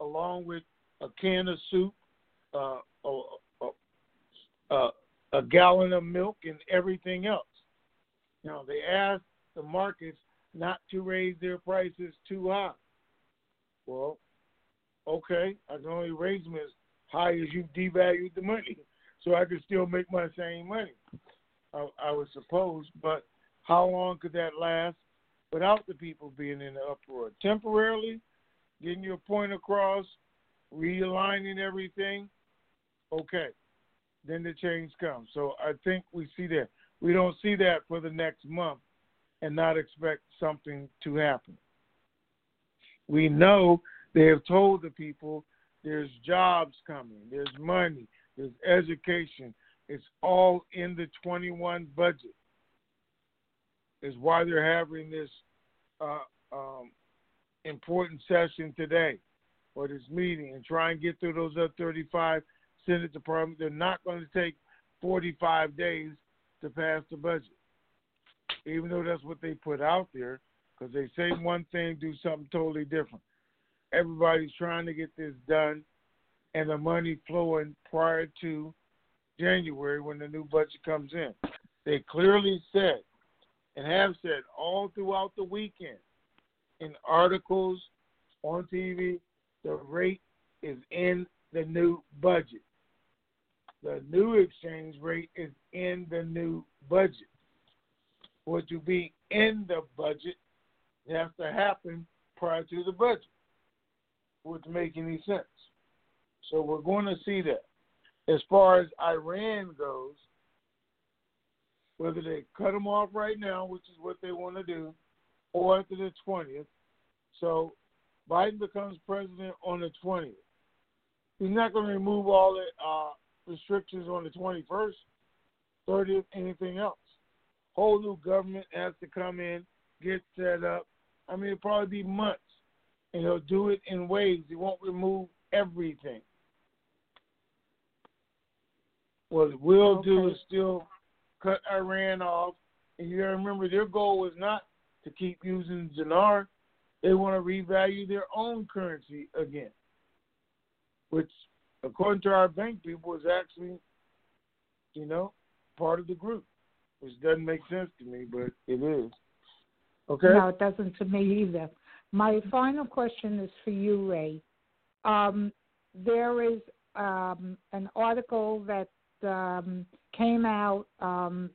along with a can of soup, a gallon of milk, and everything else. Now, they asked the markets not to raise their prices too high. Well, okay, I can only raise them as high as you devalued the money, so I could still make my same money, I would suppose. But how long could that last without the people being in the uproar? Temporarily, getting your point across, realigning everything, okay. Then the change comes. So I think we see that. We don't see that for the next month and not expect something to happen. We know they have told the people there's jobs coming, there's money, there's education. It's all in the 21 budget. It's why they're having this important session today or this meeting and try and get through those other 35 Senate department. They're not going to take 45 days to pass the budget, even though that's what they put out there, because they say one thing, do something totally different. Everybody's trying to get this done and the money flowing prior to January when the new budget comes in. They clearly said and have said all throughout the weekend in articles on TV, the rate is in the new budget. The new exchange rate is in the new budget. For it to be in the budget, it has to happen prior to the budget. Would make any sense. So we're going to see that. As far as Iran goes, whether they cut them off right now, which is what they want to do, or after the 20th. So Biden becomes president on the 20th. He's not going to remove all the restrictions on the 21st, 30th, anything else. Whole new government has to come in, get set up. I mean, it'll probably be months, and he'll do it in waves. He won't remove everything. What it will do is still cut Iran off. And you got to remember, their goal was not to keep using dinar. They want to revalue their own currency again, which, according to our bank people, is actually, you know, part of the group, which doesn't make sense to me, but it is. Okay? No, it doesn't to me either. My final question is for you, Ray. There is an article that came out.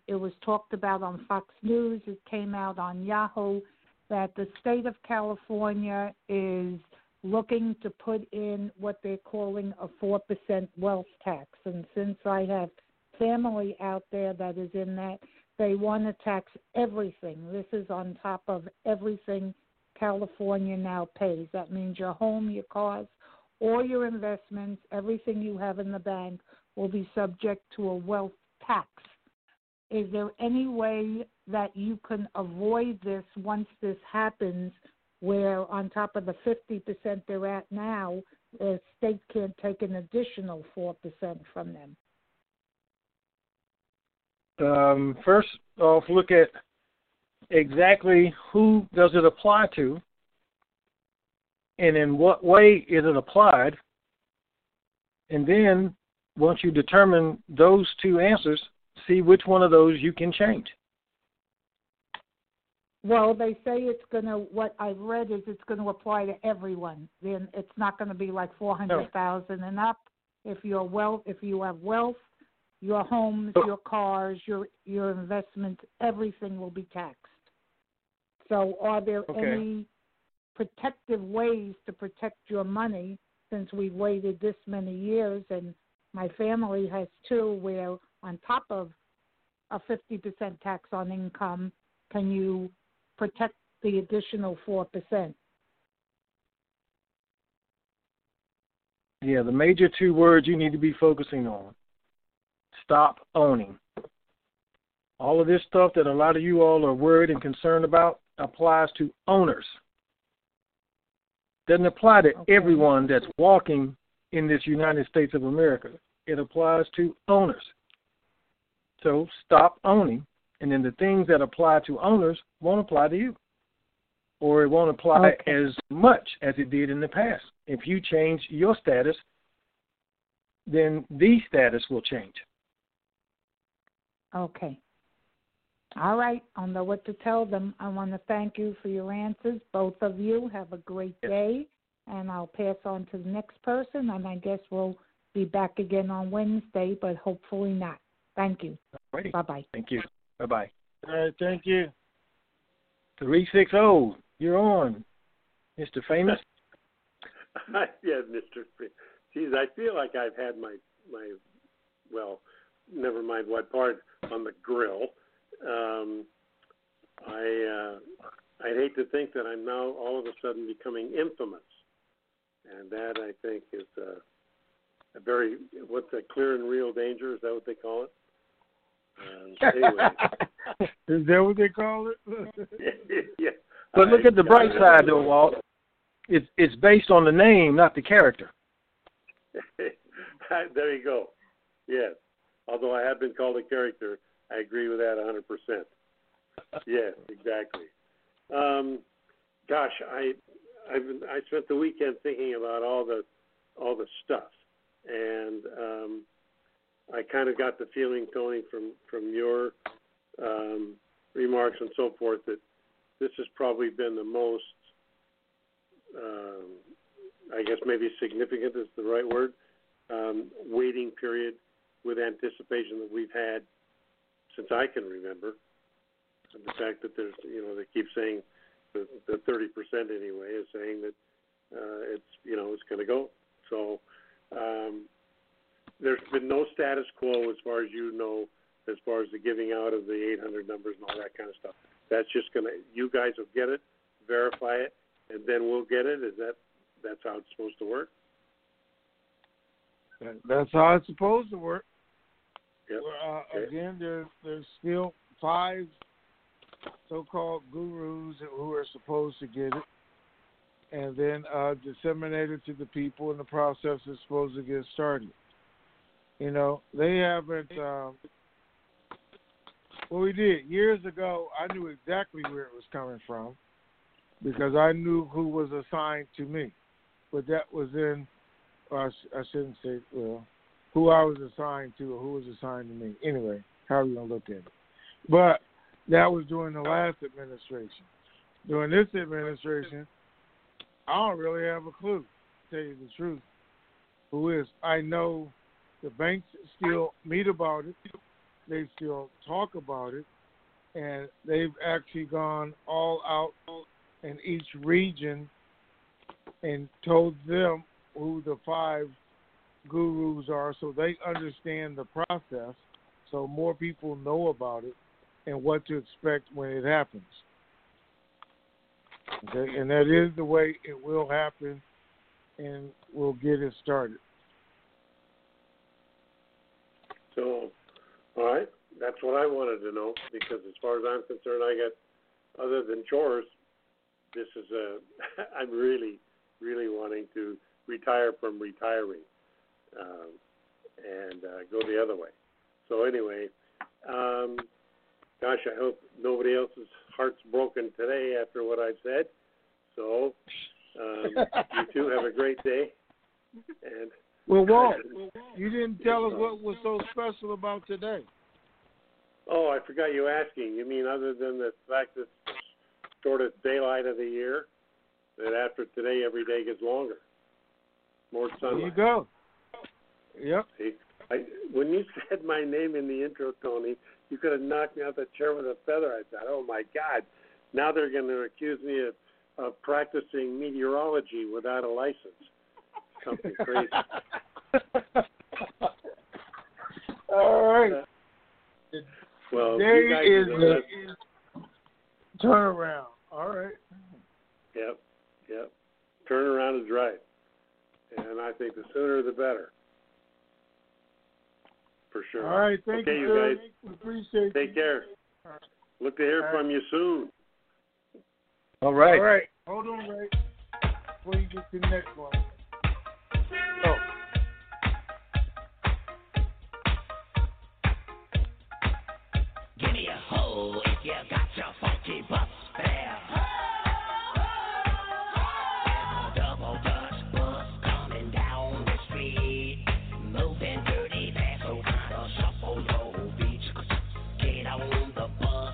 It was talked about on Fox News. It came out on Yahoo that the state of California is looking to put in what they're calling a 4% wealth tax. And since I have family out there that is in that, they want to tax everything. This is on top of everything California now pays. That means your home, your cars, all your investments, everything you have in the bank will be subject to a wealth tax. Is there any way that you can avoid this once this happens, where on top of the 50% they're at now, the state can't take an additional 4% from them? First off, look at exactly who does it apply to, and in what way is it applied, and then once you determine those two answers, see which one of those you can change. Well, they say it's going to, what I've read is it's going to apply to everyone. Then it's not going to be like 400,000 and up. If you're wealth, if you have wealth, your homes, your cars, your investments, everything will be taxed. So are there any protective ways to protect your money, since we've waited this many years? And my family has two, where on top of a 50% tax on income, can you protect the additional 4%? Yeah, the major two words you need to be focusing on. Stop owning. All of this stuff that a lot of you all are worried and concerned about applies to owners. Doesn't apply to everyone that's walking in this United States of America. It applies to owners. So stop owning, and then the things that apply to owners won't apply to you, or it won't apply as much as it did in the past. If you change your status, then the status will change. Okay. All right. I'll know what to tell them. I want to thank you for your answers, both of you. Have a great day, and I'll pass on to the next person, and I guess we'll be back again on Wednesday, but hopefully not. Thank you. Alrighty. Bye-bye. Thank you. Bye-bye. All right. Thank you. 360, you're on, Mr. Famous. Yeah, Mr. Geez, I feel like I've had my well, never mind what part, on the grill. I'd hate to think that I'm now all of a sudden becoming infamous, and that, I think, is a very, what's that, clear and real danger? Is that what they call it? Anyway. Is that what they call it? Yeah. But look at the bright side, though, Walt. It's based on the name, not the character. There you go. Yes. Although I have been called a character, I agree with that 100%. Yes, exactly. Gosh, I spent the weekend thinking about all the stuff, and I kind of got the feeling, Tony, from your remarks and so forth, that this has probably been the most, I guess maybe significant is the right word, waiting period with anticipation that we've had since I can remember. And the fact that there's, they keep saying, the 30% anyway, is saying that it's going to go. So there's been no status quo as far as the giving out of the 800 numbers and all that kind of stuff. That's just going to, you guys will get it, verify it, and then we'll get it. Is that's how it's supposed to work? That's how it's supposed to work. Yep. Well, okay. Again, there's still 5 so-called gurus who are supposed to get it, and then disseminated to the people, and the process is supposed to get started. You know, they haven't. Well, we did years ago. I knew exactly where it was coming from because I knew who was assigned to me. But that was in, I shouldn't say, well, who I was assigned to or who was assigned to me. Anyway, how are we going to look at it? But that was during the last administration. During this administration, I don't really have a clue, to tell you the truth, who is. I know the banks still meet about it. They still talk about it. And they've actually gone all out in each region and told them who the 5 gurus are so they understand the process so more people know about it and what to expect when it happens. Okay, and that is the way it will happen, and we'll get it started. So, all right, that's what I wanted to know, because as far as I'm concerned, I got, other than chores, this is a, I'm really, really wanting to retire from retiring and go the other way. So anyway, gosh, I hope nobody else's heart's broken today after what I've said. So you two have a great day. And well, Walt, you didn't tell us what was so special about today. Oh, I forgot you asking. You mean other than the fact that it's sort of daylight of the year, that after today, every day gets longer. More sunlight. There you go. Yep. See, when you said my name in the intro, Tony, you could have knocked me out the chair with a feather. I thought, oh, my God, now they're going to accuse me of practicing meteorology without a license. Something crazy. All right. Well, there is a turnaround. All right. Yep. Turnaround is right. And I think the sooner the better. For sure. All right, thank you, sir. Guys. We appreciate it. Take care. Right. Look to hear from you soon. All right. Hold on, Ray, before you get to the next one. Oh. Give me a hole if you got your funky bus fare. There's a double dutch bus coming down the street, moving dirty back around a shuffle yo beach. Get on the bus,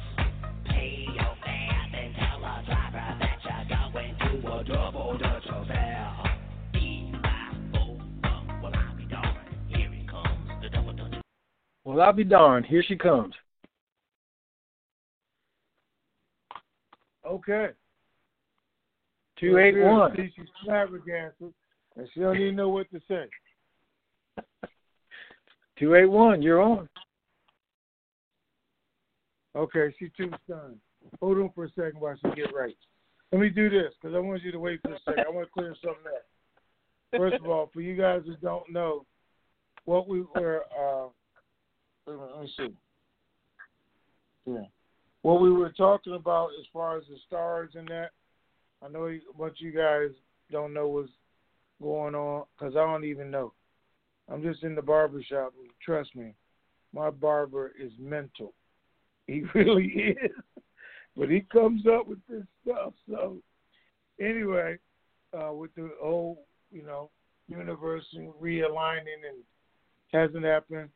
pay your fare, then tell the driver that you're going to a double dutch affair. Well, I'll be darned, here it comes, the double dutch. Well, I'll be darned, here she comes. Okay. 281. She's flabbergasted, and she don't even know what to say. 281, you're on. Okay, she's too stunned. Hold on for a second while she get right. Let me do this, because I want you to wait for a second. I want to clear something up. First of all, for you guys who don't know, what we were, let me see. Yeah. What we were talking about as far as the stars and that, I know what you guys don't know what's going on, because I don't even know. I'm just in the barbershop. Trust me, my barber is mental. He really is. But he comes up with this stuff. So anyway, with the whole, universe and realigning and hasn't happened.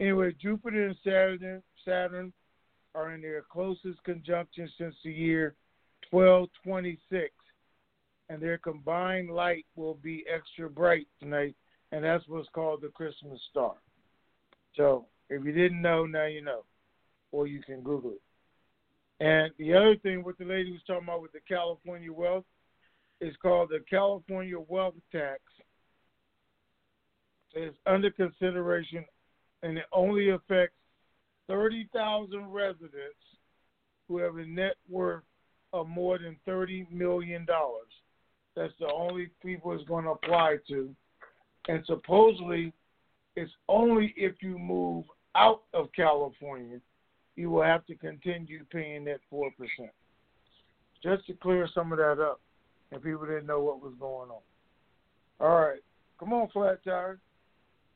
Anyway, Jupiter and Saturn are in their closest conjunction since the year 1226, and their combined light will be extra bright tonight, and that's what's called the Christmas star. So if you didn't know, now you know, or you can Google it. And the other thing what the lady was talking about with the California wealth is called the California wealth tax. It's under consideration, and it only affects 30,000 residents who have a net worth of more than $30 million. That's the only people it's going to apply to. And supposedly, it's only if you move out of California, you will have to continue paying that 4%. Just to clear some of that up, and people didn't know what was going on. All right. Come on, Flat Tire.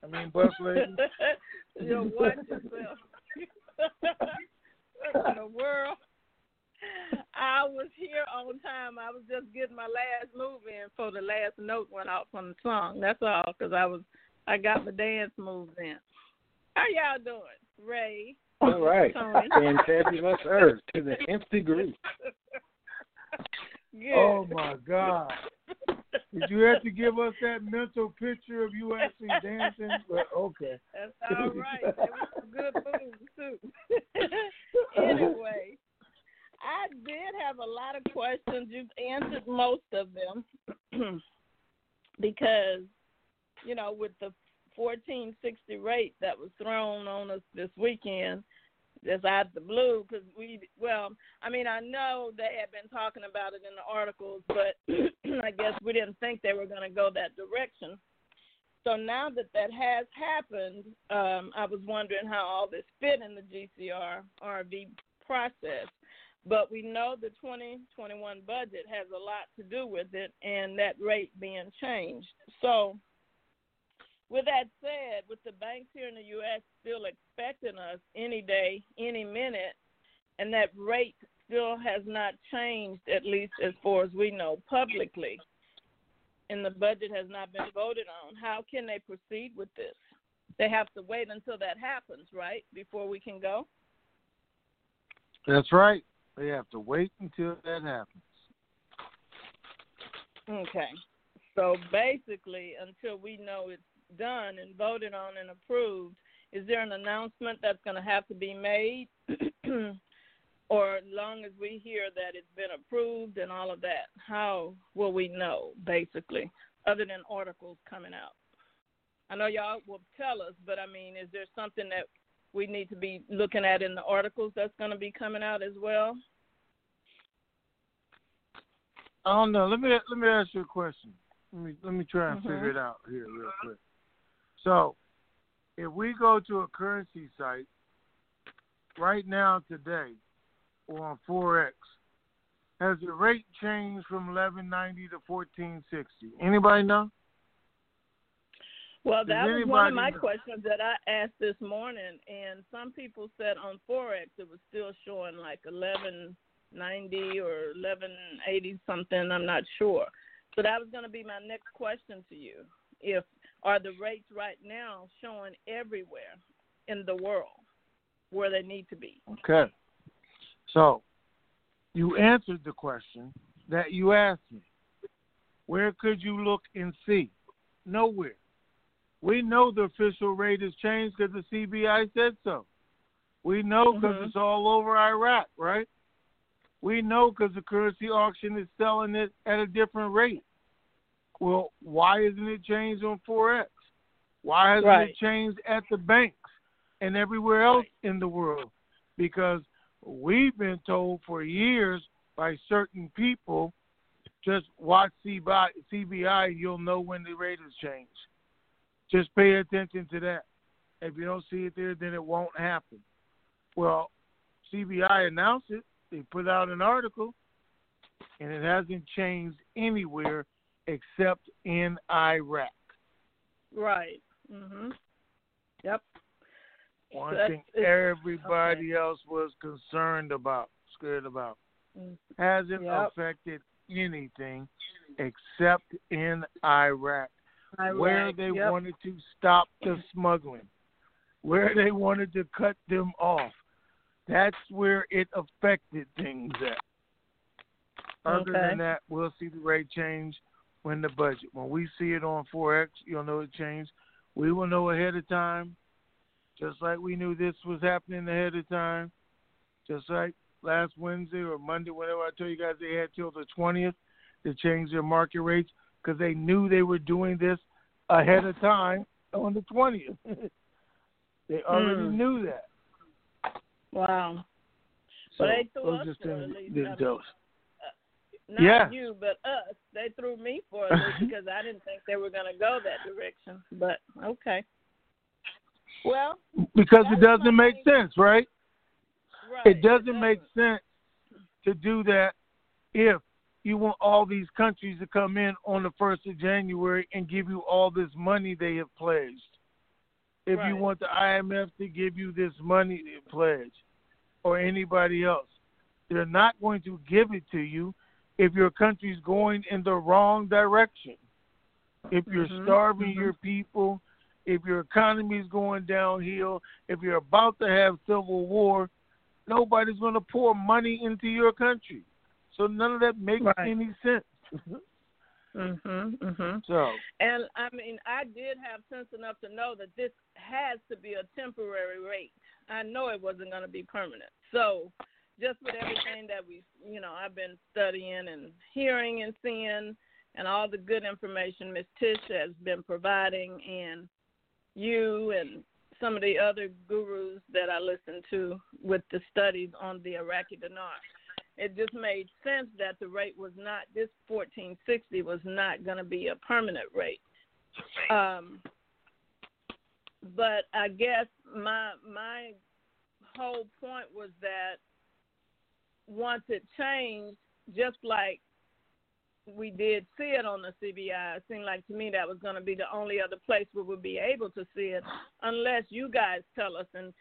I mean, Bus Lady. You're watch yourself. In the world. I was here on time. I was just getting my last move in before the last note went off on the song. That's all, because I got my dance moves in. How y'all doing? Ray. All right. Tony. And fabulous earth to the nth degree. Good. Oh, my God. Did you have to give us that mental picture of you actually dancing? Well, okay. That's all right. It was some good moves, too. Anyway, I did have a lot of questions. You've answered most of them because, you know, with the 1460 rate that was thrown on us this weekend, just out of the blue, because I know they had been talking about it in the articles, but I guess we didn't think they were going to go that direction. So now that has happened, I was wondering how all this fit in the GCR RV process. But we know the 2021 budget has a lot to do with it and that rate being changed. So with that said, with the banks here in the U.S. still expecting us any day, any minute, and that rate still has not changed, at least as far as we know publicly, and the budget has not been voted on, how can they proceed with this? They have to wait until that happens, right, before we can go? That's right. They have to wait until that happens. Okay. So basically, until we know it's done and voted on and approved, is there an announcement that's going to have to be made or as long as we hear that it's been approved and all of that, how will we know basically other than articles coming out? I know y'all will tell us, but I mean, is there something that we need to be looking at in the articles that's going to be coming out as well? I don't know. Let me ask you a question. Let me try and figure it out here real quick. So, if we go to a currency site right now today or on Forex, has the rate changed from 1190 to 1460? Anybody know? Well, that was one of my questions that I asked this morning, and some people said on Forex it was still showing like 1190 or 1180 something. I'm not sure. So that was going to be my next question to you. Are the rates right now showing everywhere in the world where they need to be? Okay. So you answered the question that you asked me. Where could you look and see? Nowhere. We know the official rate has changed because the CBI said so. We know because it's all over Iraq, right? We know because the currency auction is selling it at a different rate. Well, why isn't it changed on Forex? Why hasn't it changed at the banks and everywhere else in the world? Because we've been told for years by certain people, just watch CBI, you'll know when the rate has changed. Just pay attention to that. If you don't see it there, then it won't happen. Well, CBI announced it. They put out an article, and it hasn't changed anywhere except in Iraq. Right. Mhm. Yep. One thing everybody else was concerned about, scared about. Hasn't affected anything except in Iraq. Where they wanted to stop the smuggling, where they wanted to cut them off. That's where it affected things at. Other than that, we'll see the rate change when the budget. When we see it on Forex, you'll know it changed. We will know ahead of time, just like we knew this was happening ahead of time, just like last Wednesday or Monday, whenever I told you guys they had till the 20th to change their market rates because they knew they were doing this ahead of time on the 20th. They already knew that. Wow. So they threw us for a lease. Not you, but us. They threw me for a lease because I didn't think they were going to go that direction. But okay. Well, because it doesn't make sense, right? It doesn't make sense to do that if you want all these countries to come in on the 1st of January and give you all this money they have pledged. If you want the IMF to give you this money they pledged or anybody else, they're not going to give it to you if your country's going in the wrong direction. If you're starving your people, if your economy's going downhill, if you're about to have civil war, nobody's going to pour money into your country. So none of that makes any sense. So, and I mean, I did have sense enough to know that this has to be a temporary rate. I know it wasn't going to be permanent. So just with everything that we, you know, I've been studying and hearing and seeing and all the good information Miss Tish has been providing, and you and some of the other gurus that I listen to with the studies on the Iraqi dinar, it just made sense that the rate was not, this 1460 was not going to be a permanent rate. But I guess my whole point was that once it changed, just like we did see it on the CBI, it seemed like to me that was going to be the only other place we would be able to see it unless you guys tell us. And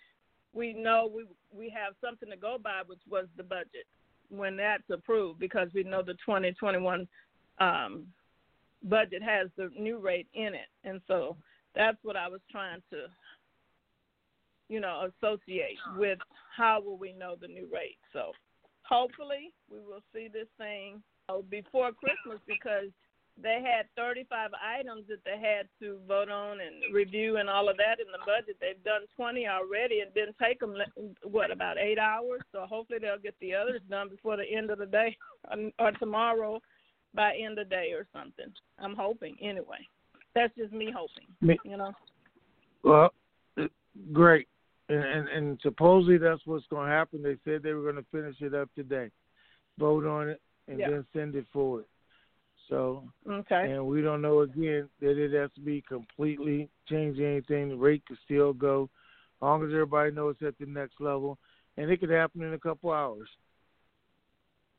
we know we have something to go by, which was the budget, when that's approved, because we know the 2021 budget has the new rate in it. And so that's what I was trying to, you know, associate with how will we know the new rate. So hopefully we will see this thing before Christmas, because they had 35 items that they had to vote on and review and all of that in the budget. They've done 20 already and didn't take them, what, about 8 hours? So hopefully they'll get the others done before the end of the day or tomorrow by end of day or something. I'm hoping anyway. That's just me hoping, you know. Well, great. And supposedly that's what's going to happen. They said they were going to finish it up today, vote on it, and then send it forward. So, and we don't know again that it has to be completely change anything. The rate could still go, as long as everybody knows it's at the next level, and it could happen in a couple hours.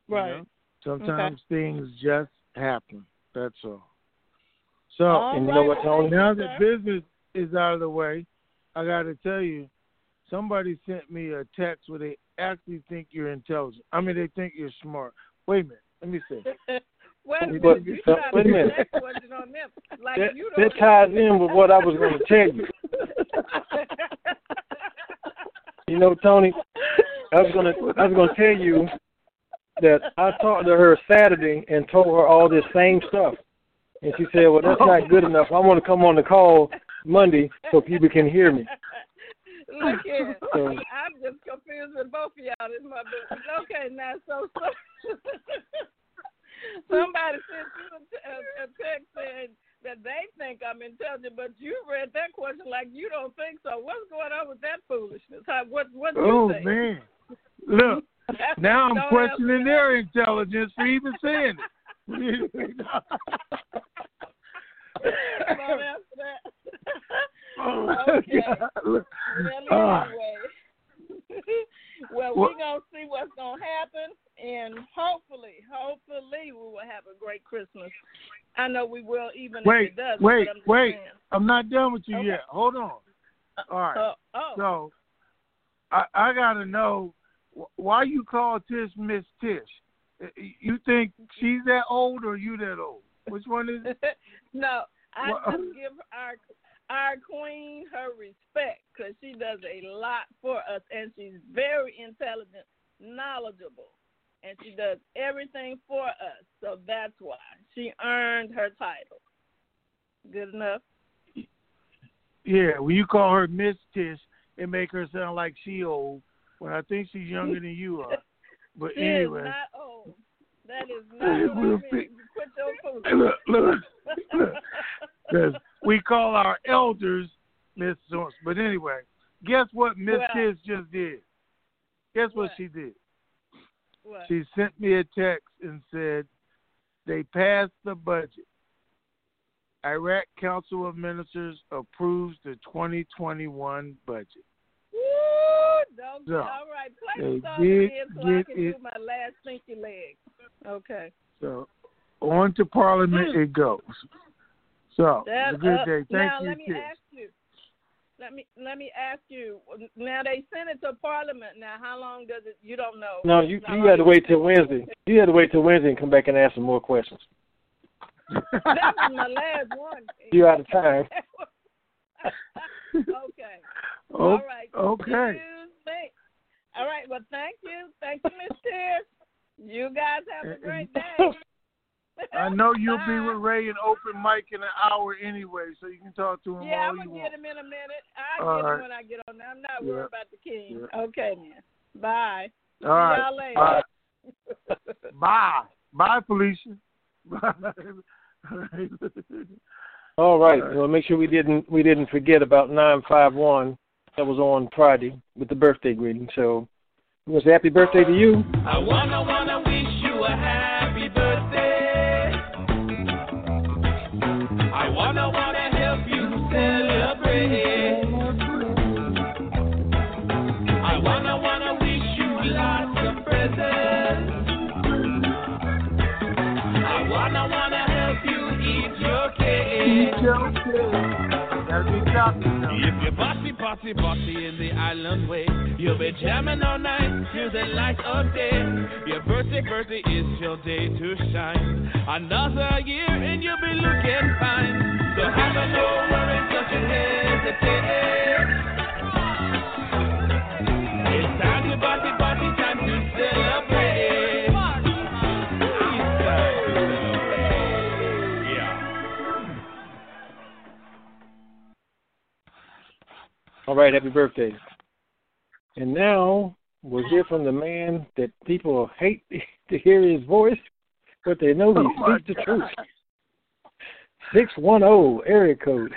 You know? Sometimes things just happen. That's all. So, and you know what, Tony? Now that business is out of the way, I got to tell you, somebody sent me a text where they actually think you're intelligent. I mean, they think you're smart. Wait a minute. Let me see. Wait a minute. Like that ties in with what I was going to tell you. You know, Tony, I was going to tell you that I talked to her Saturday and told her all this same stuff, and she said, "Well, that's not good enough. I want to come on the call Monday so people can hear me." Look here, I'm just confused with both of y'all. This my business. Okay, now so. Somebody sent you a text saying that they think I'm intelligent, but you read that question like you don't think so. What's going on with that foolishness? What do you think? Oh, man. Look, now I'm questioning their intelligence for even saying it. Okay. Well, anyway. Well, we're going to see what's going to happen, and hopefully we will have a great Christmas. I know we will, even if it does. Wait. I'm not done with you yet. Hold on. All right. So I got to know, why you call Tish Miss Tish? You think she's that old or you that old? Which one is it? No, just give our queen her respect, because she does a lot for us, and she's very intelligent, knowledgeable, and she does everything for us. So that's why she earned her title. Good enough? Yeah, when you call her Miss Tish, it make her sound like she old, when I think she's younger than you are. But she anyway. She is not old. That is not what I mean. Quit your food. Look. We call our elders Miss Source. But anyway, guess what Miss Tish just did? Guess what she did? What? She sent me a text and said, they passed the budget. Iraq Council of Ministers approves the 2021 budget. Woo! Don't, so, all right, play the song again so I can do my last stinky leg. Okay. So, on to Parliament it goes. So, have a good day. Thank you. Now, let me ask you. Now they sent it to Parliament. Now, how long does it? You don't know. No, you had to wait till Wednesday. You had to wait till Wednesday and come back and ask some more questions. That was my last one. You out of time. Okay. All right. Okay. All right. Well, thank you. Thank you, Miss Tish. You guys have a great day. I know you'll be with Ray and open mic in an hour anyway, so you can talk to him all you want. Yeah, I'm going to get him in a minute. I'll get him when I get on there. I'm not worried about the king. Yeah. Okay, then. Bye. All right. See y'all later. Bye. Bye. Bye, Felicia. Bye. All right. Well, make sure we didn't forget about 951. That was on Friday with the birthday greeting. So, it was happy birthday to you. I wanna wish you a happy birthday. If you're bossy in the island way, you'll be jamming all night till the light of day. Your birthday is your day to shine. Another year and you'll be looking fine. So have a no worries, don't you hesitate. It's time to bossy, time to celebrate. All right, happy birthday. And now we'll hear from the man that people hate to hear his voice, but they know he speaks the truth. 610 area code.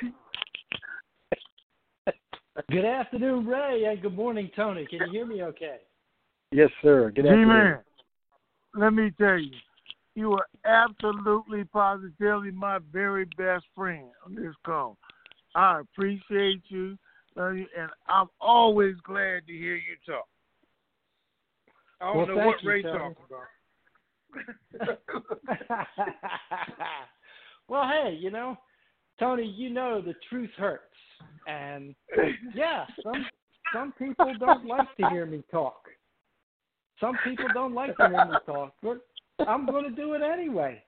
Good afternoon, Ray, and good morning, Tony. Can you hear me okay? Yes, sir. Good afternoon. G-Man, let me tell you, you are absolutely, positively my very best friend on this call. I appreciate you. And I'm always glad to hear you talk. I don't know what Ray talks about. Well, hey, Tony, the truth hurts. And, yeah, some people don't like to hear me talk. But I'm going to do it anyway.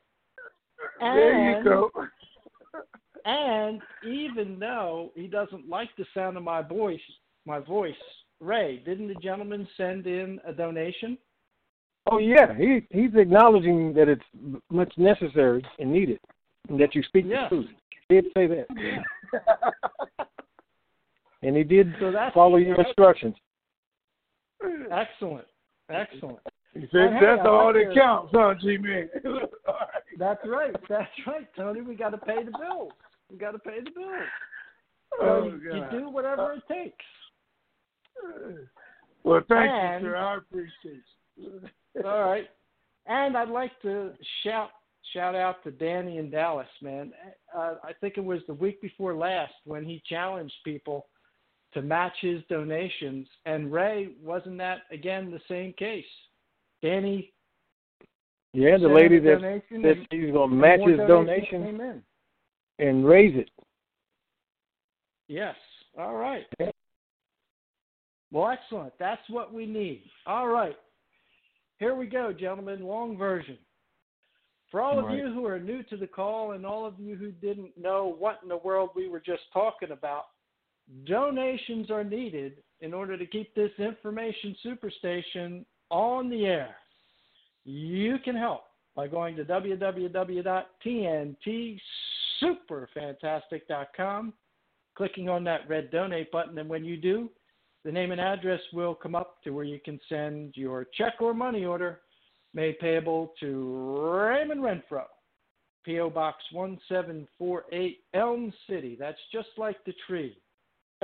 There you go. And even though he doesn't like the sound of my voice, Ray, didn't the gentleman send in a donation? Oh, yeah. He's acknowledging that it's much necessary and needed, and that you speak the truth. He did say that. Yeah. And he did follow your instructions. Excellent. He said that's all that counts, huh, G-Man? That's right, Tony. We got to pay the bills. You do whatever it takes. Well, thank you, sir. I appreciate you. All right. And I'd like to shout out to Danny in Dallas, man. I think it was the week before last when he challenged people to match his donations. And Ray, wasn't that, again, the same case? Danny. Yeah, the lady that said she's going to match his donation and raise it. Yes. All right. Yeah. Well, excellent. That's what we need. All right. Here we go, gentlemen. Long version. For all of you who are new to the call and all of you who didn't know what in the world we were just talking about, donations are needed in order to keep this information superstation on the air. You can help by going to www.tntsuperfantastic.com, clicking on that red donate button, and when you do, the name and address will come up to where you can send your check or money order made payable to Raymond Renfro, P.O. Box 1748, Elm City. That's just like the tree.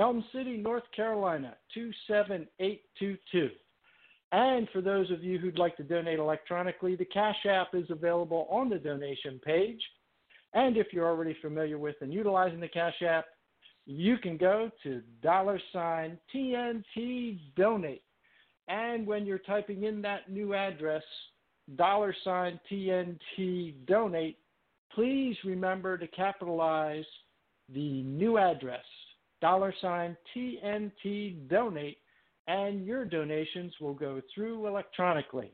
Elm City, North Carolina, 27822. And for those of you who'd like to donate electronically, the Cash App is available on the donation page. And if you're already familiar with and utilizing the Cash App, you can go to $TNT Donate. And when you're typing in that new address, $TNT Donate, please remember to capitalize the new address, $TNT Donate, and your donations will go through electronically.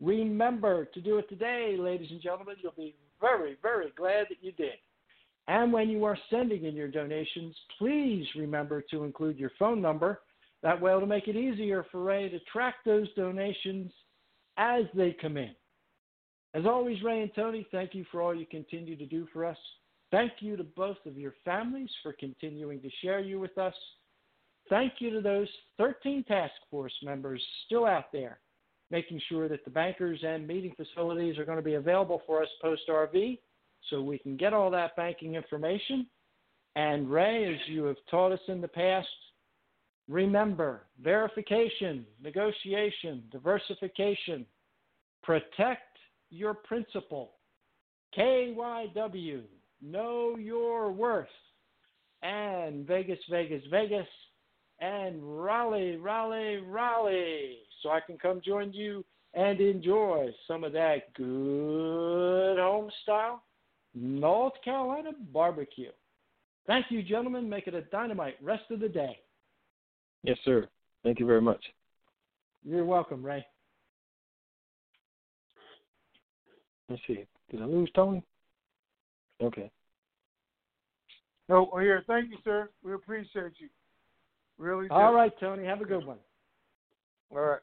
Remember to do it today, ladies and gentlemen. You'll be very, very glad that you did. And when you are sending in your donations, please remember to include your phone number. That way it'll make it easier for Ray to track those donations as they come in. As always, Ray and Tony, thank you for all you continue to do for us. Thank you to both of your families for continuing to share you with us. Thank you to those 13 task force members still out there, making sure that the bankers and meeting facilities are going to be available for us post-RV so we can get all that banking information. And, Ray, as you have taught us in the past, remember, verification, negotiation, diversification, protect your principal, KYW, know your worth, and Vegas, Vegas, Vegas, and Raleigh, Raleigh, Raleigh, so I can come join you and enjoy some of that good home-style North Carolina barbecue. Thank you, gentlemen. Make it a dynamite rest of the day. Yes, sir. Thank you very much. You're welcome, Ray. Let's see. Did I lose Tony? Okay. No, we're here. Thank you, sir. We appreciate you. Really do. All right, Tony. Have a good one. All right.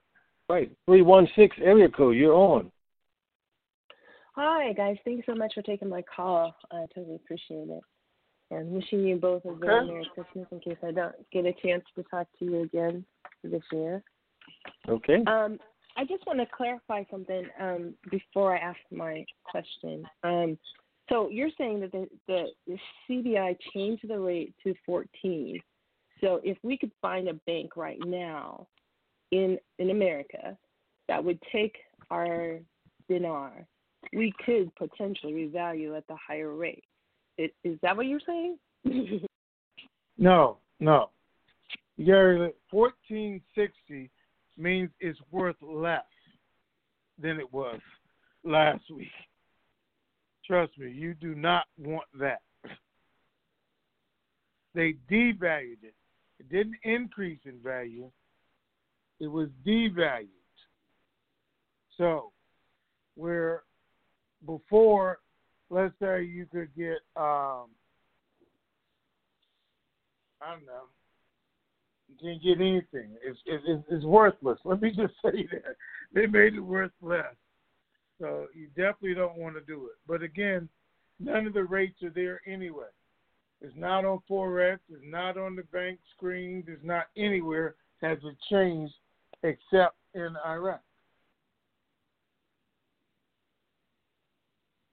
Right. 316 area code. You're on. Hi, guys. Thanks so much for taking my call. I totally appreciate it. And wishing you both a very Merry Christmas in case I don't get a chance to talk to you again this year. Okay. I just want to clarify something before I ask my question. So you're saying that the CBI changed the rate to 14. So if we could find a bank right now in America that would take our dinar, we could potentially revalue at the higher rate. Is that what you're saying? No. Gary, 1460 means it's worth less than it was last week. Trust me, you do not want that. They devalued it. It didn't increase in value. It was devalued. So, where before, let's say you could get, I don't know, you can't get anything. It's worthless. Let me just say that. They made it worth less. So you definitely don't want to do it. But again, none of the rates are there anyway. It's not on Forex. It's not on the bank screens. It's not anywhere has it changed except in Iraq.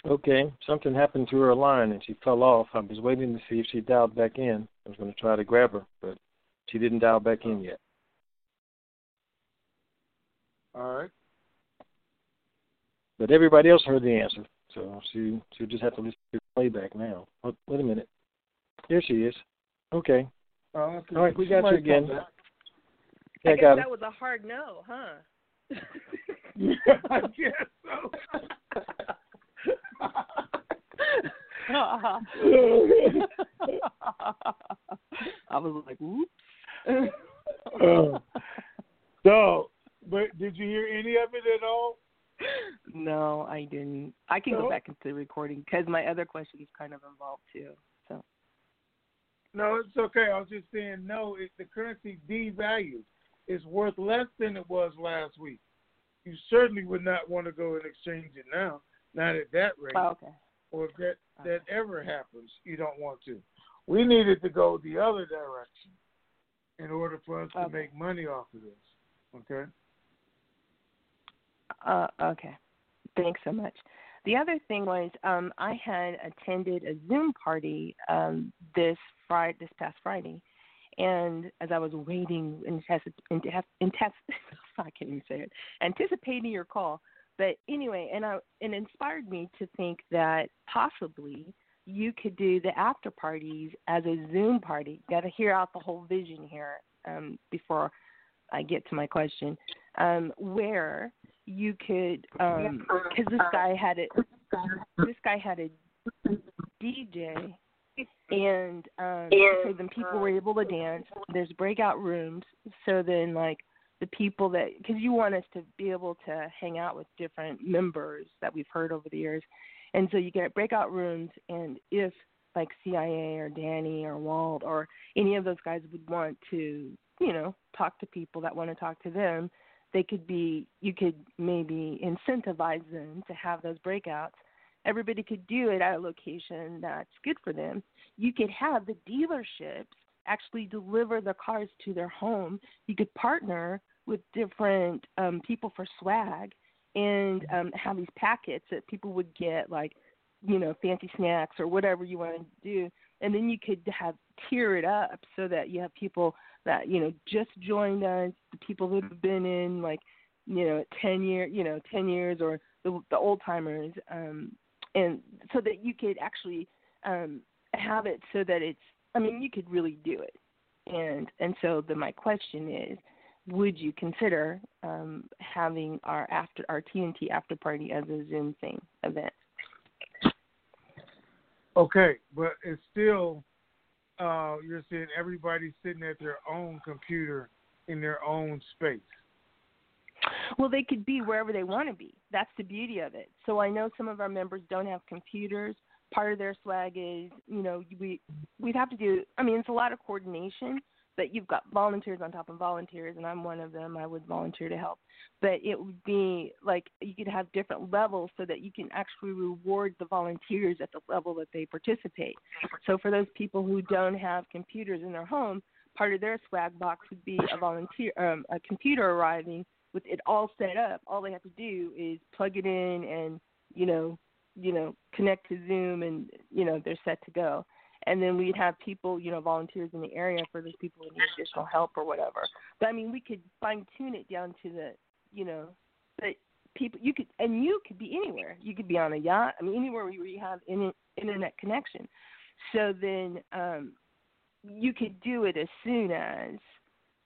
Okay, something happened to her line and she fell off. I was waiting to see if she dialed back in. I was going to try to grab her, but she didn't dial back in yet. All right. But everybody else heard the answer, so she'll just have to listen to the playback now. Wait a minute. Here she is. Okay. All right, we got you again. I guess that was a hard no, huh? Yeah, I guess so. I was like, whoops. So, but did you hear any of it at all? No, I didn't. I can go back into the recording because my other questions kind of involved too. So. No, it's okay. I was just saying, no, the currency devalued. It's worth less than it was last week. You certainly would not want to go and exchange it now. Not at that rate. Oh, okay. Or if that ever happens, you don't want to. We needed to go the other direction in order for us to make money off of this. Okay? Okay. Thanks so much. The other thing was I had attended a Zoom party this past Friday, And as I was waiting I can't even say it, anticipating your call. But anyway, it inspired me to think that possibly you could do the after parties as a Zoom party. Got to hear out the whole vision here before I get to my question, where you could, because this guy had a DJ. And so then people were able to dance. There's breakout rooms. So then, like, the people that – because you want us to be able to hang out with different members that we've heard over the years. And so you get breakout rooms, and if, like, CIA or Danny or Walt or any of those guys would want to, you know, talk to people that want to talk to them, they could be – you could maybe incentivize them to have those breakouts. Everybody could do it at a location that's good for them. You could have the dealerships actually deliver the cars to their home. You could partner with different people for swag and have these packets that people would get, like, you know, fancy snacks or whatever you want to do. And then you could have tier it up so that you have people that, you know, just joined us, the people that have been in, like, you know, 10 years or the old-timers, and so that you could actually have it so that it's, I mean, you could really do it. And so then my question is, would you consider having our TNT after party as a Zoom thing event? Okay, but it's still, you're seeing everybody sitting at their own computer in their own space. Well, they could be wherever they want to be. That's the beauty of it. So I know some of our members don't have computers. Part of their swag is, you know, we'd have to do, I mean, it's a lot of coordination, but you've got volunteers on top of volunteers, and I'm one of them. I would volunteer to help. But it would be like you could have different levels so that you can actually reward the volunteers at the level that they participate. So for those people who don't have computers in their home, part of their swag box would be a computer arriving with it all set up. All they have to do is plug it in and, you know, connect to Zoom and, you know, they're set to go. And then we'd have people, you know, volunteers in the area for those people who need additional help or whatever. But I mean, we could fine tune it down to the, you know, but people, you could be anywhere. You could be on a yacht. I mean, anywhere where you have an internet connection. So then you could do it as soon as,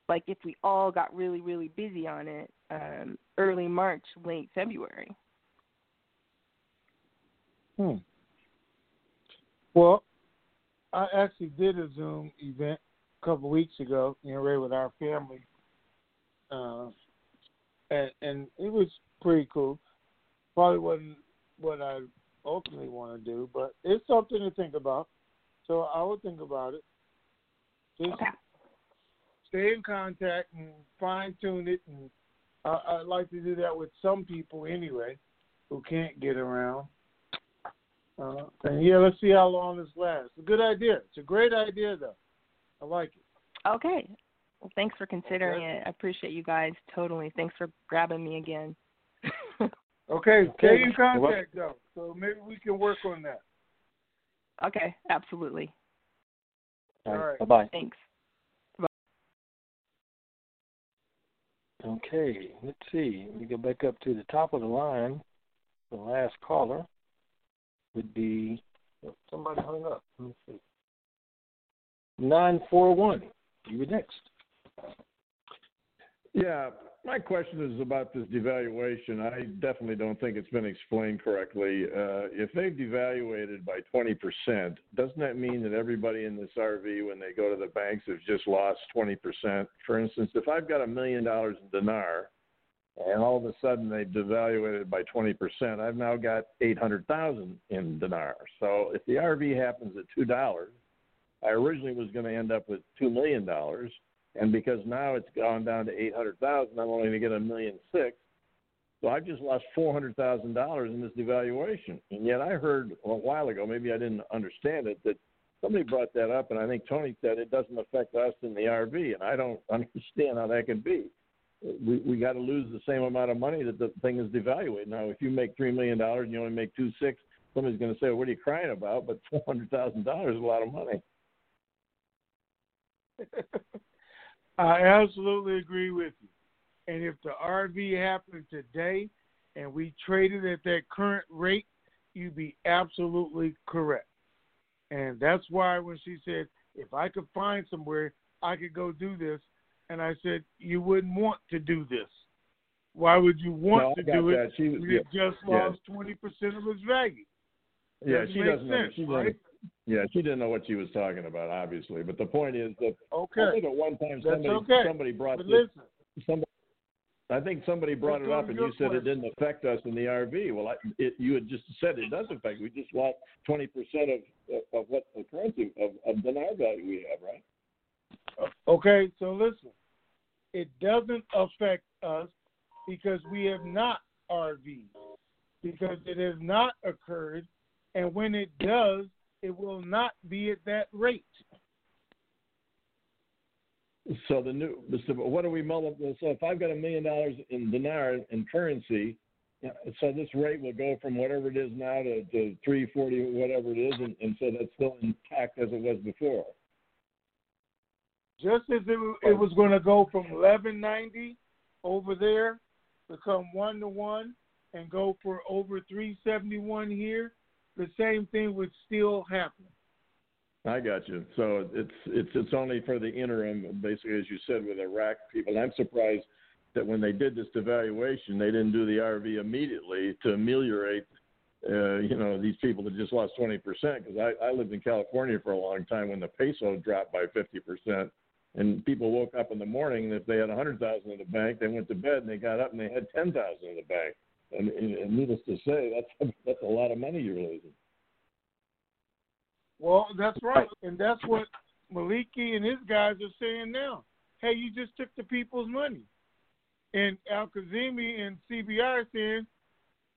like, if we all got really, really busy on it, early March, late February. Well, I actually did a Zoom event a couple of weeks ago, you know, right with our family, and it was pretty cool. Probably wasn't what I ultimately want to do, but it's something to think about. So I will think about it. Okay. Stay in contact and fine-tune it. And I'd like to do that with some people anyway who can't get around. And, yeah, let's see how long this lasts. It's a good idea. It's a great idea, though. I like it. Okay. Well, thanks for considering it. I appreciate you guys totally. Thanks for grabbing me again. Okay. Stay in contact, though, so maybe we can work on that. Okay. Absolutely. All right. Bye-bye. Thanks. Okay, let's see. We go back up to the top of the line. The last caller would be somebody hung up. Let's see. 941. You were next. Yeah, my question is about this devaluation. I definitely don't think it's been explained correctly. If they've devaluated by 20%, doesn't that mean that everybody in this RV, when they go to the banks, has just lost 20%? For instance, if I've got $1 million in dinar, and all of a sudden they've devaluated by 20%, I've now got 800,000 in dinar. So if the RV happens at $2, I originally was going to end up with $2 million. And because now it's gone down to 800,000, I'm only going to get $1.6 million. So I've just lost $400,000 in this devaluation. And yet I heard a while ago, maybe I didn't understand it, that somebody brought that up, and I think Tony said it doesn't affect us in the RV, and I don't understand how that can be. We got to lose the same amount of money that the thing is devaluated. Now, if you make $3 million and you only make $2.6 million, somebody's going to say, well, what are you crying about? But $400,000 is a lot of money. I absolutely agree with you. And if the RV happened today and we traded at that current rate, you'd be absolutely correct. And that's why when she said, if I could find somewhere, I could go do this. And I said, you wouldn't want to do this. Why would you want to do it? You just lost 20% of its value. Yeah, she doesn't know. She didn't know what she was talking about, obviously. But the point is that I think at one time somebody brought this. I think somebody brought it up, and you said it didn't affect us in the RV. Well, you had just said it does affect. We just lost 20% of what the currency of the dinar value we have, right? Okay, so listen. It doesn't affect us because we have not RV'd, because it has not occurred, and when it does, it will not be at that rate. So what do we multiply? So if I've got $1 million in dinar in currency, so this rate will go from whatever it is now to 340, whatever it is, and so that's still intact as it was before. Just as it was going to go from 1190 over there, become 1-to-1, and go for over 371 here, the same thing would still happen. I got you. So it's only for the interim, basically, as you said, with Iraq people. I'm surprised that when they did this devaluation, they didn't do the RV immediately to ameliorate, these people that just lost 20%. Because I lived in California for a long time when the peso dropped by 50%. And people woke up in the morning, and if they had 100,000 in the bank, they went to bed and they got up and they had 10,000 in the bank. And needless to say, that's a lot of money you're losing. Well, that's right, and that's what Maliki and his guys are saying now. Hey, you just took the people's money. And Al-Kazemi and CBI are saying,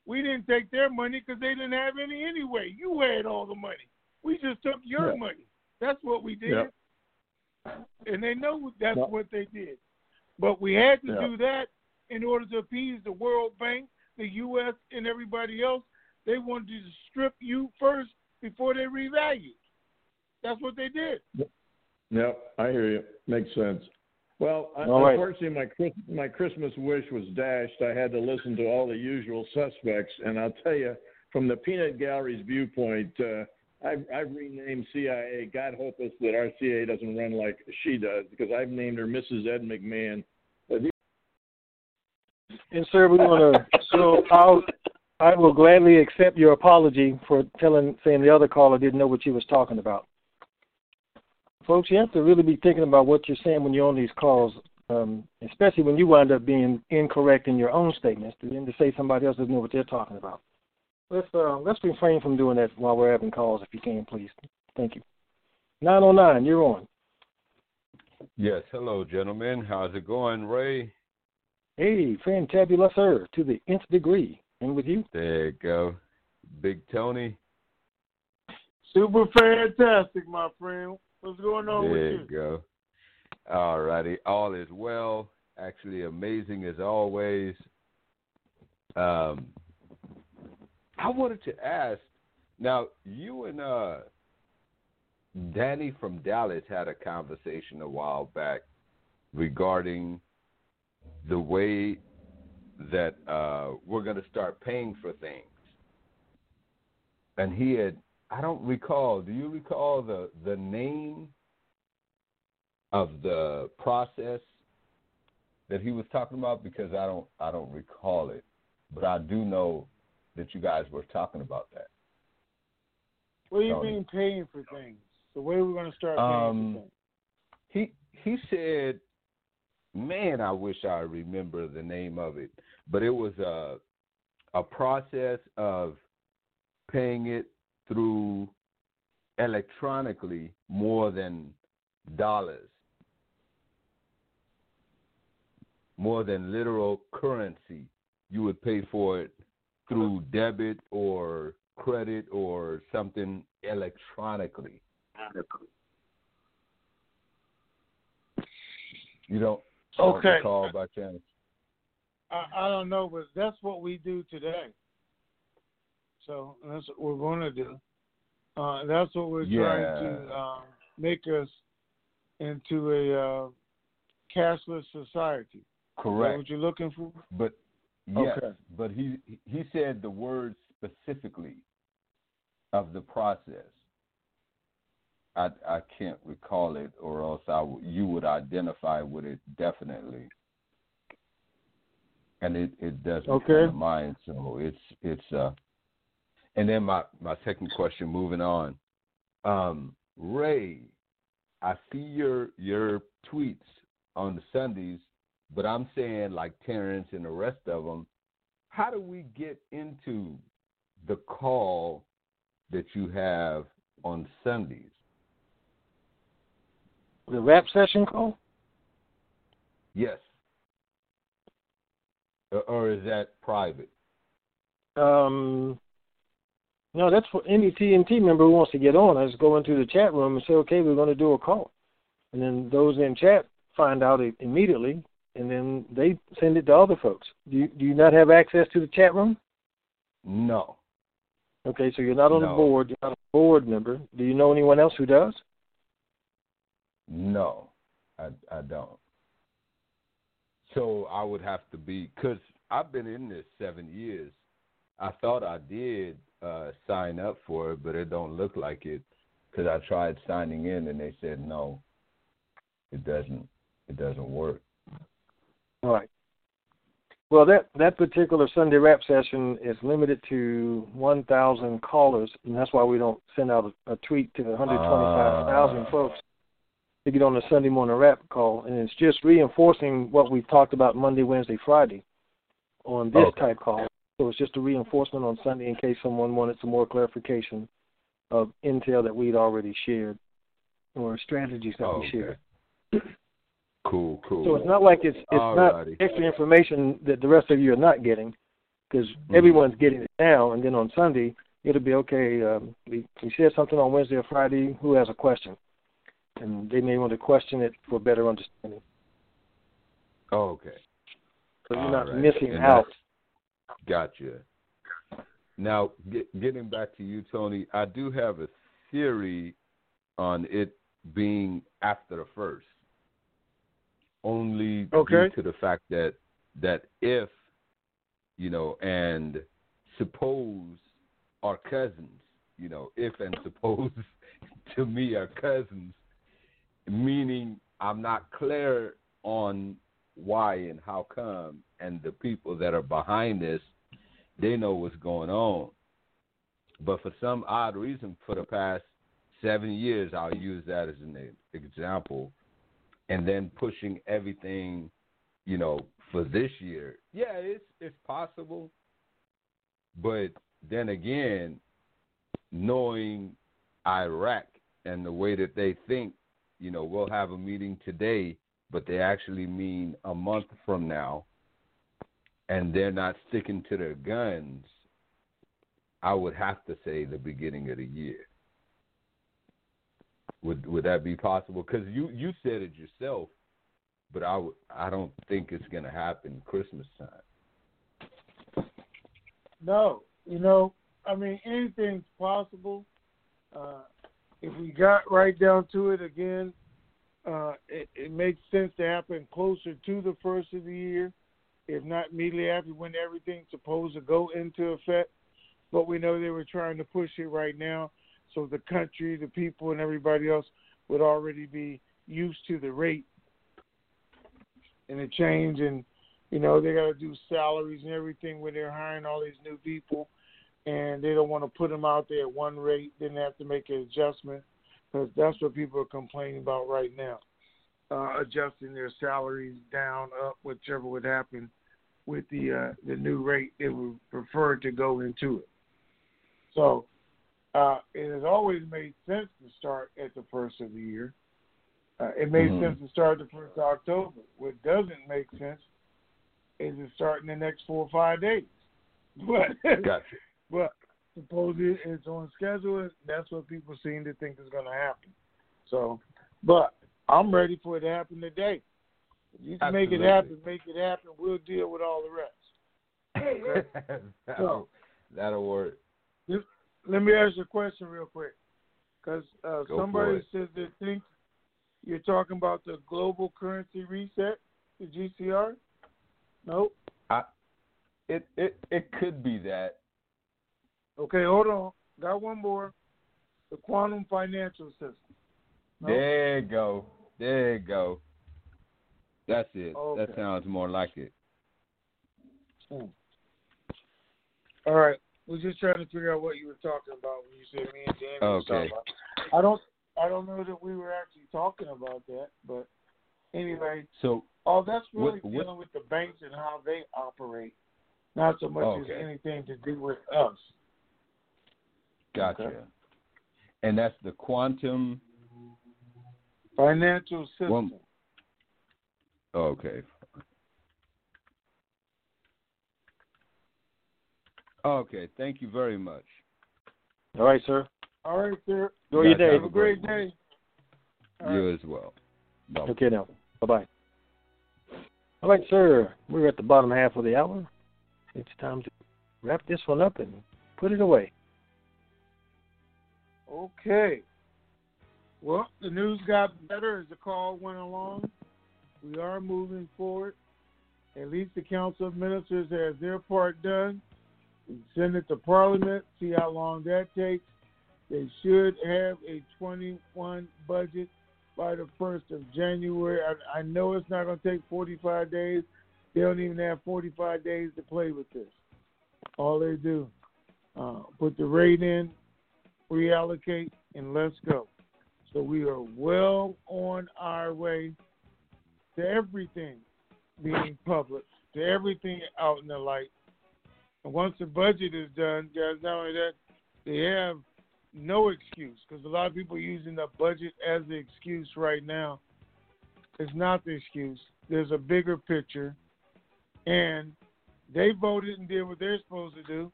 we didn't take their money because they didn't have any anyway. You had all the money. We just took your money. That's what we did. Yeah. And they know that's what they did. But we had to do that in order to appease the World Bank, the U.S., and everybody else. They wanted to strip you first before they revalued. That's what they did. Yeah, I hear you. Makes sense. Well, unfortunately, my Christmas wish was dashed. I had to listen to all the usual suspects, and I'll tell you, from the Peanut Gallery's viewpoint, I've renamed CIA. God hope us that our CIA doesn't run like she does, because I've named her Mrs. Ed McMahon. And, sir, we want to show how I will gladly accept your apology for saying the other caller didn't know what she was talking about. Folks, you have to really be thinking about what you're saying when you're on these calls, especially when you wind up being incorrect in your own statements, to say somebody else doesn't know what they're talking about. Let's refrain from doing that while we're having calls, if you can, please. Thank you. 909, you're on. Yes, hello, gentlemen. How's it going, Ray? Hey, fantabulous, sir, to the nth degree. And with you. There you go. Big Tony. Super fantastic, my friend. What's going on with you? There you go. All righty. All is well. Actually, amazing as always. I wanted to ask, now, you and Danny from Dallas had a conversation a while back regarding the way that we're going to start paying for things. And he had, I don't recall, do you recall the name of the process that he was talking about? Because I don't recall it, but I do know that you guys were talking about that. What do you mean paying for things? The way we're going to start paying for things. He said, man, I wish I remember the name of it, but it was a process of paying it through electronically more than dollars, more than literal currency. You would pay for it through debit or credit or something electronically. You don't. Okay. Call by chance. I don't know, but that's what we do today. So that's what we're going to do. That's what we're trying to make us into a cashless society. Correct. Is that what you're looking for? But yes, okay. But he said the word specifically of the process. I can't recall it, or else you would identify with it definitely. And it doesn't come to mind. So it's and then my second question, moving on. Ray, I see your tweets on the Sundays, but I'm saying like Terrence and the rest of them, how do we get into the call that you have on Sundays? The rap session call? Yes. Or is that private? No, that's for any TNT member who wants to get on. I just go into the chat room and say, okay, we're going to do a call. And then those in chat find out it immediately, and then they send it to other folks. Do you not have access to the chat room? No. Okay, so you're not on the board. You're not a board member. Do you know anyone else who does? No, I don't. So I would have to be, because I've been in this 7 years. I thought I did sign up for it, but it don't look like it, because I tried signing in and they said no, it doesn't work. All right. Well, that particular Sunday rap session is limited to 1,000 callers, and that's why we don't send out a tweet to the 125,000 folks to get on the Sunday morning rap call, and it's just reinforcing what we've talked about Monday, Wednesday, Friday on this type call. So it's just a reinforcement on Sunday in case someone wanted some more clarification of intel that we'd already shared or strategies that we shared. Cool. So it's not like it's Alrighty. Not extra information that the rest of you are not getting, because everyone's getting it now, and then on Sunday it'll be, okay, we shared something on Wednesday or Friday. Who has a question? And they may want to question it for better understanding. Oh, okay. So you're not missing out. Gotcha. Now, getting back to you, Tony, I do have a theory on it being after the first, only due to the fact that if, and suppose our cousins, if and suppose to me are cousins, meaning I'm not clear on why and how come, and the people that are behind this, they know what's going on. But for some odd reason, for the past 7 years, I'll use that as an example, and then pushing everything, for this year. Yeah, it's possible. But then again, knowing Iraq and the way that they think, we'll have a meeting today, but they actually mean a month from now, and they're not sticking to their guns, I would have to say the beginning of the year. Would that be possible? Because you said it yourself, but I don't think it's going to happen Christmas time. No. Anything's possible. If we got right down to it again, it makes sense to happen closer to the first of the year, if not immediately after, when everything's supposed to go into effect. But we know they were trying to push it right now, so the country, the people, and everybody else would already be used to the rate and the change. And, they got to do salaries and everything when they're hiring all these new people, and they don't want to put them out there at one rate, then they have to make an adjustment, because that's what people are complaining about right now, adjusting their salaries down, up, whichever would happen with the new rate they would prefer to go into it. So it has always made sense to start at the first of the year. It made sense to start the 1st of October. What doesn't make sense is to start in the next 4 or 5 days. But, gotcha. But supposedly it's on schedule, and that's what people seem to think is going to happen. So, but I'm ready for it to happen today. You can make it happen. We'll deal with all the rest. Okay? That'll work. Let me ask you a question real quick, because somebody says they think You're talking about the global currency reset, the GCR? Nope. It could be that. Okay, hold on. Got one more. The quantum financial system. Nope. There you go. That's it. Okay. That sounds more like it. All right. We're just trying to figure out what you were talking about when you said me and Danny were talking about. I don't know that we were actually talking about that, but anyway. So, that's really dealing with the banks and how they operate, not so much as anything to do with us. Gotcha. Okay. And that's the quantum financial system. Okay, thank you very much. All right, sir. Enjoy your day. Have a great day. You as well. Bye. Okay, now. Bye-bye. All right, sir. We're at the bottom half of the hour. It's time to wrap this one up and put it away. Okay. Well, the news got better as the call went along. We are moving forward. At least the Council of Ministers has their part done. Send it to Parliament, see how long that takes. They should have a 21 budget by the 1st of January. I know it's not going to take 45 days. They don't even have 45 days to play with this. All they do, put the rate in, reallocate, and let's go. So we are well on our way to everything being public, to everything out in the light. And once the budget is done, guys, not only that, they have no excuse because a lot of people are using the budget as the excuse right now. It's not the excuse. There's a bigger picture. And they voted and did what they're supposed to do.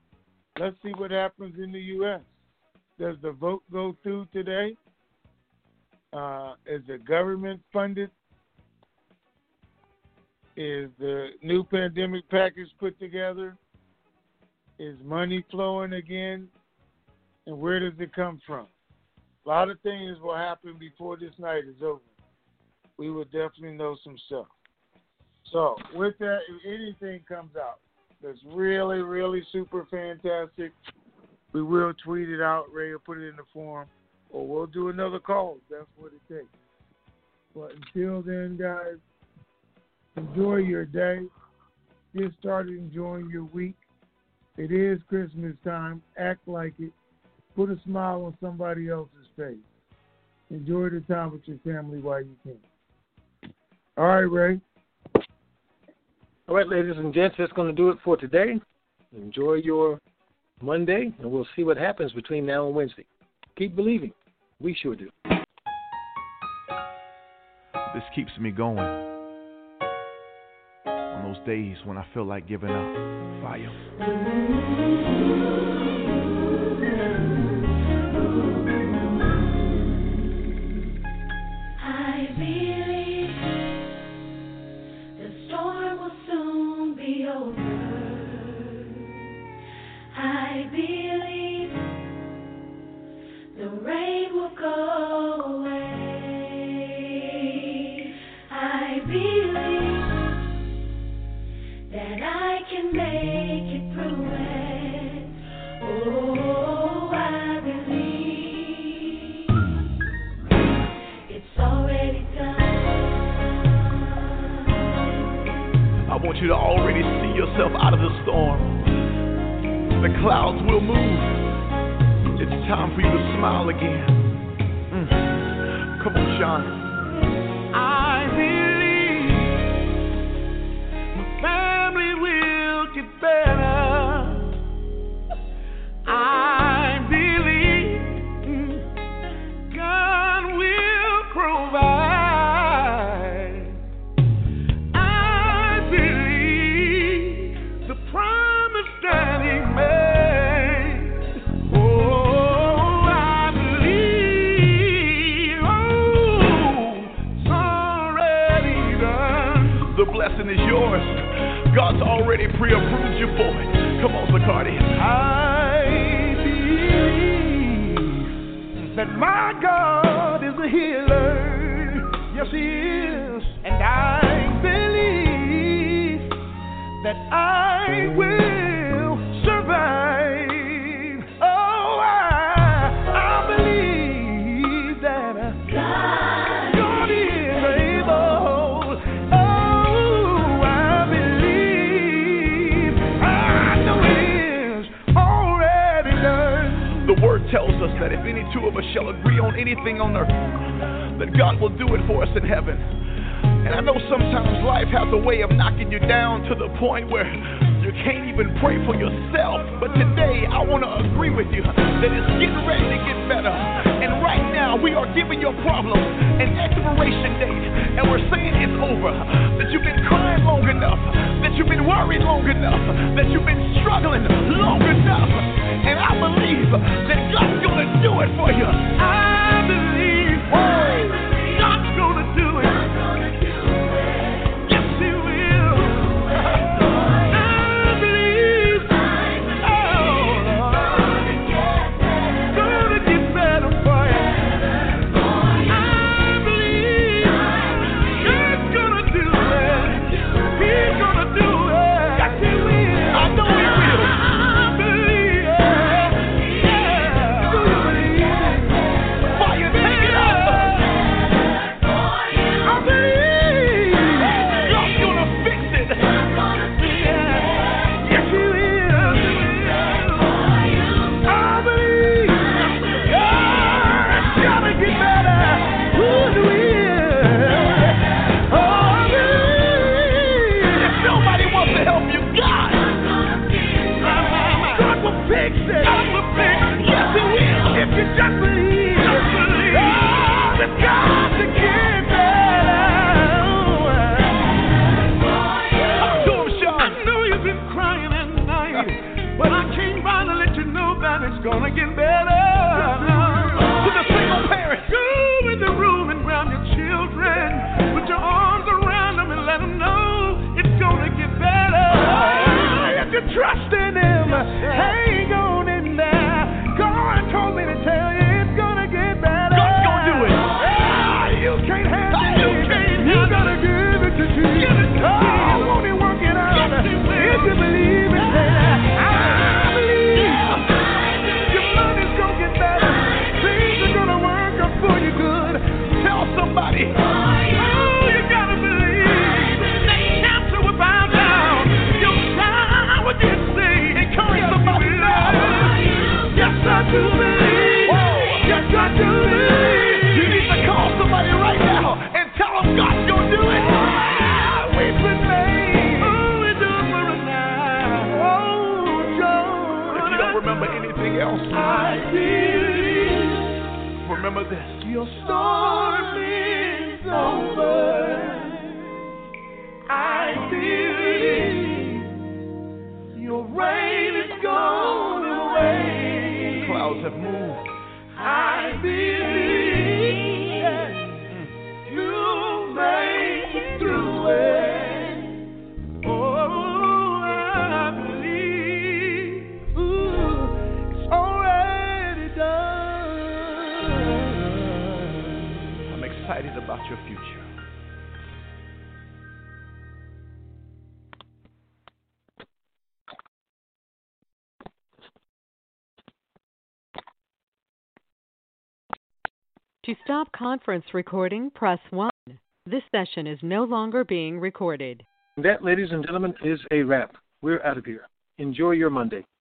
Let's see what happens in the U.S. Does the vote go through today? Is the government funded? Is the new pandemic package put together? Is money flowing again? And where does it come from? A lot of things will happen before this night is over. We will definitely know some stuff. So with that, if anything comes out that's really, really super fantastic, we will tweet it out. Ray will put it in the forum, or we'll do another call. That's what it takes. But until then, guys, enjoy your day. Get started enjoying your week. It is Christmas time. Act like it. Put a smile on somebody else's face. Enjoy the time with your family while you can. All right, Ray. All right, ladies and gents, that's going to do it for today. Enjoy your Monday, and we'll see what happens between now and Wednesday. Keep believing. We sure do. This keeps me going. On those days when I feel like giving up. Fire. I believe the storm will soon be over. I believe the rain will go away. I believe that I can make it through it. Oh, I believe it's already done. I want you to already see yourself out of the storm. The clouds will move. It's time for you to smile again. Come on, John. God's already pre-approved you for it. Come on, Bacardi. I believe that my God is a healer. yes he is, and I believe that I will survive. Oh, I believe that God is able. Oh, I believe I know it is already done. The word tells us that if any two of us shall agree on anything on earth, that God will do it for us in heaven. And I know sometimes life has a way of knocking you down to the point where you can't even pray for yourself. But today, I want to agree with you that it's getting ready to get better. And right now, we are giving your problem an expiration date. And we're saying it's over. That you've been crying long enough. That you've been worried long enough. That you've been struggling long enough. And I believe that God's going to do it for you. I believe. God's gonna do it. Yes, He will. I believe. Oh, gonna get better for you. I believe God's gonna do it. He's gonna do it. Yes, He will. I know He will. I believe. Yeah, believe. Why you take it up? Gonna get better. To the single parents, go in the room and grab your children. Put your arms around them and let them know it's gonna get better. If you trust in Him, hang on in there. God told me to tell you it's gonna get better. God's gonna do it. You can't handle it. You gotta give it to Jesus. Oh, I want to work it out. If you believe it, I believe. Somebody, oh, you gotta believe. They have to bow down. You'll die what you say. Encourage somebody now. Yes, I do believe. Whoa. Yes, I do believe. You need to call somebody right now and tell them God's gonna do it. Oh, we believe. Oh, it's over now. Oh, John. If you don't remember anything else, I believe. Remember this. Your storm is over. I believe your rain is gone away. The clouds have moved. I believe you made it through it. Oh, I believe. Ooh, it's already done. Excited about your future. To stop conference recording, press 1. This session is no longer being recorded. That, ladies and gentlemen, is a wrap. We're out of here. Enjoy your Monday.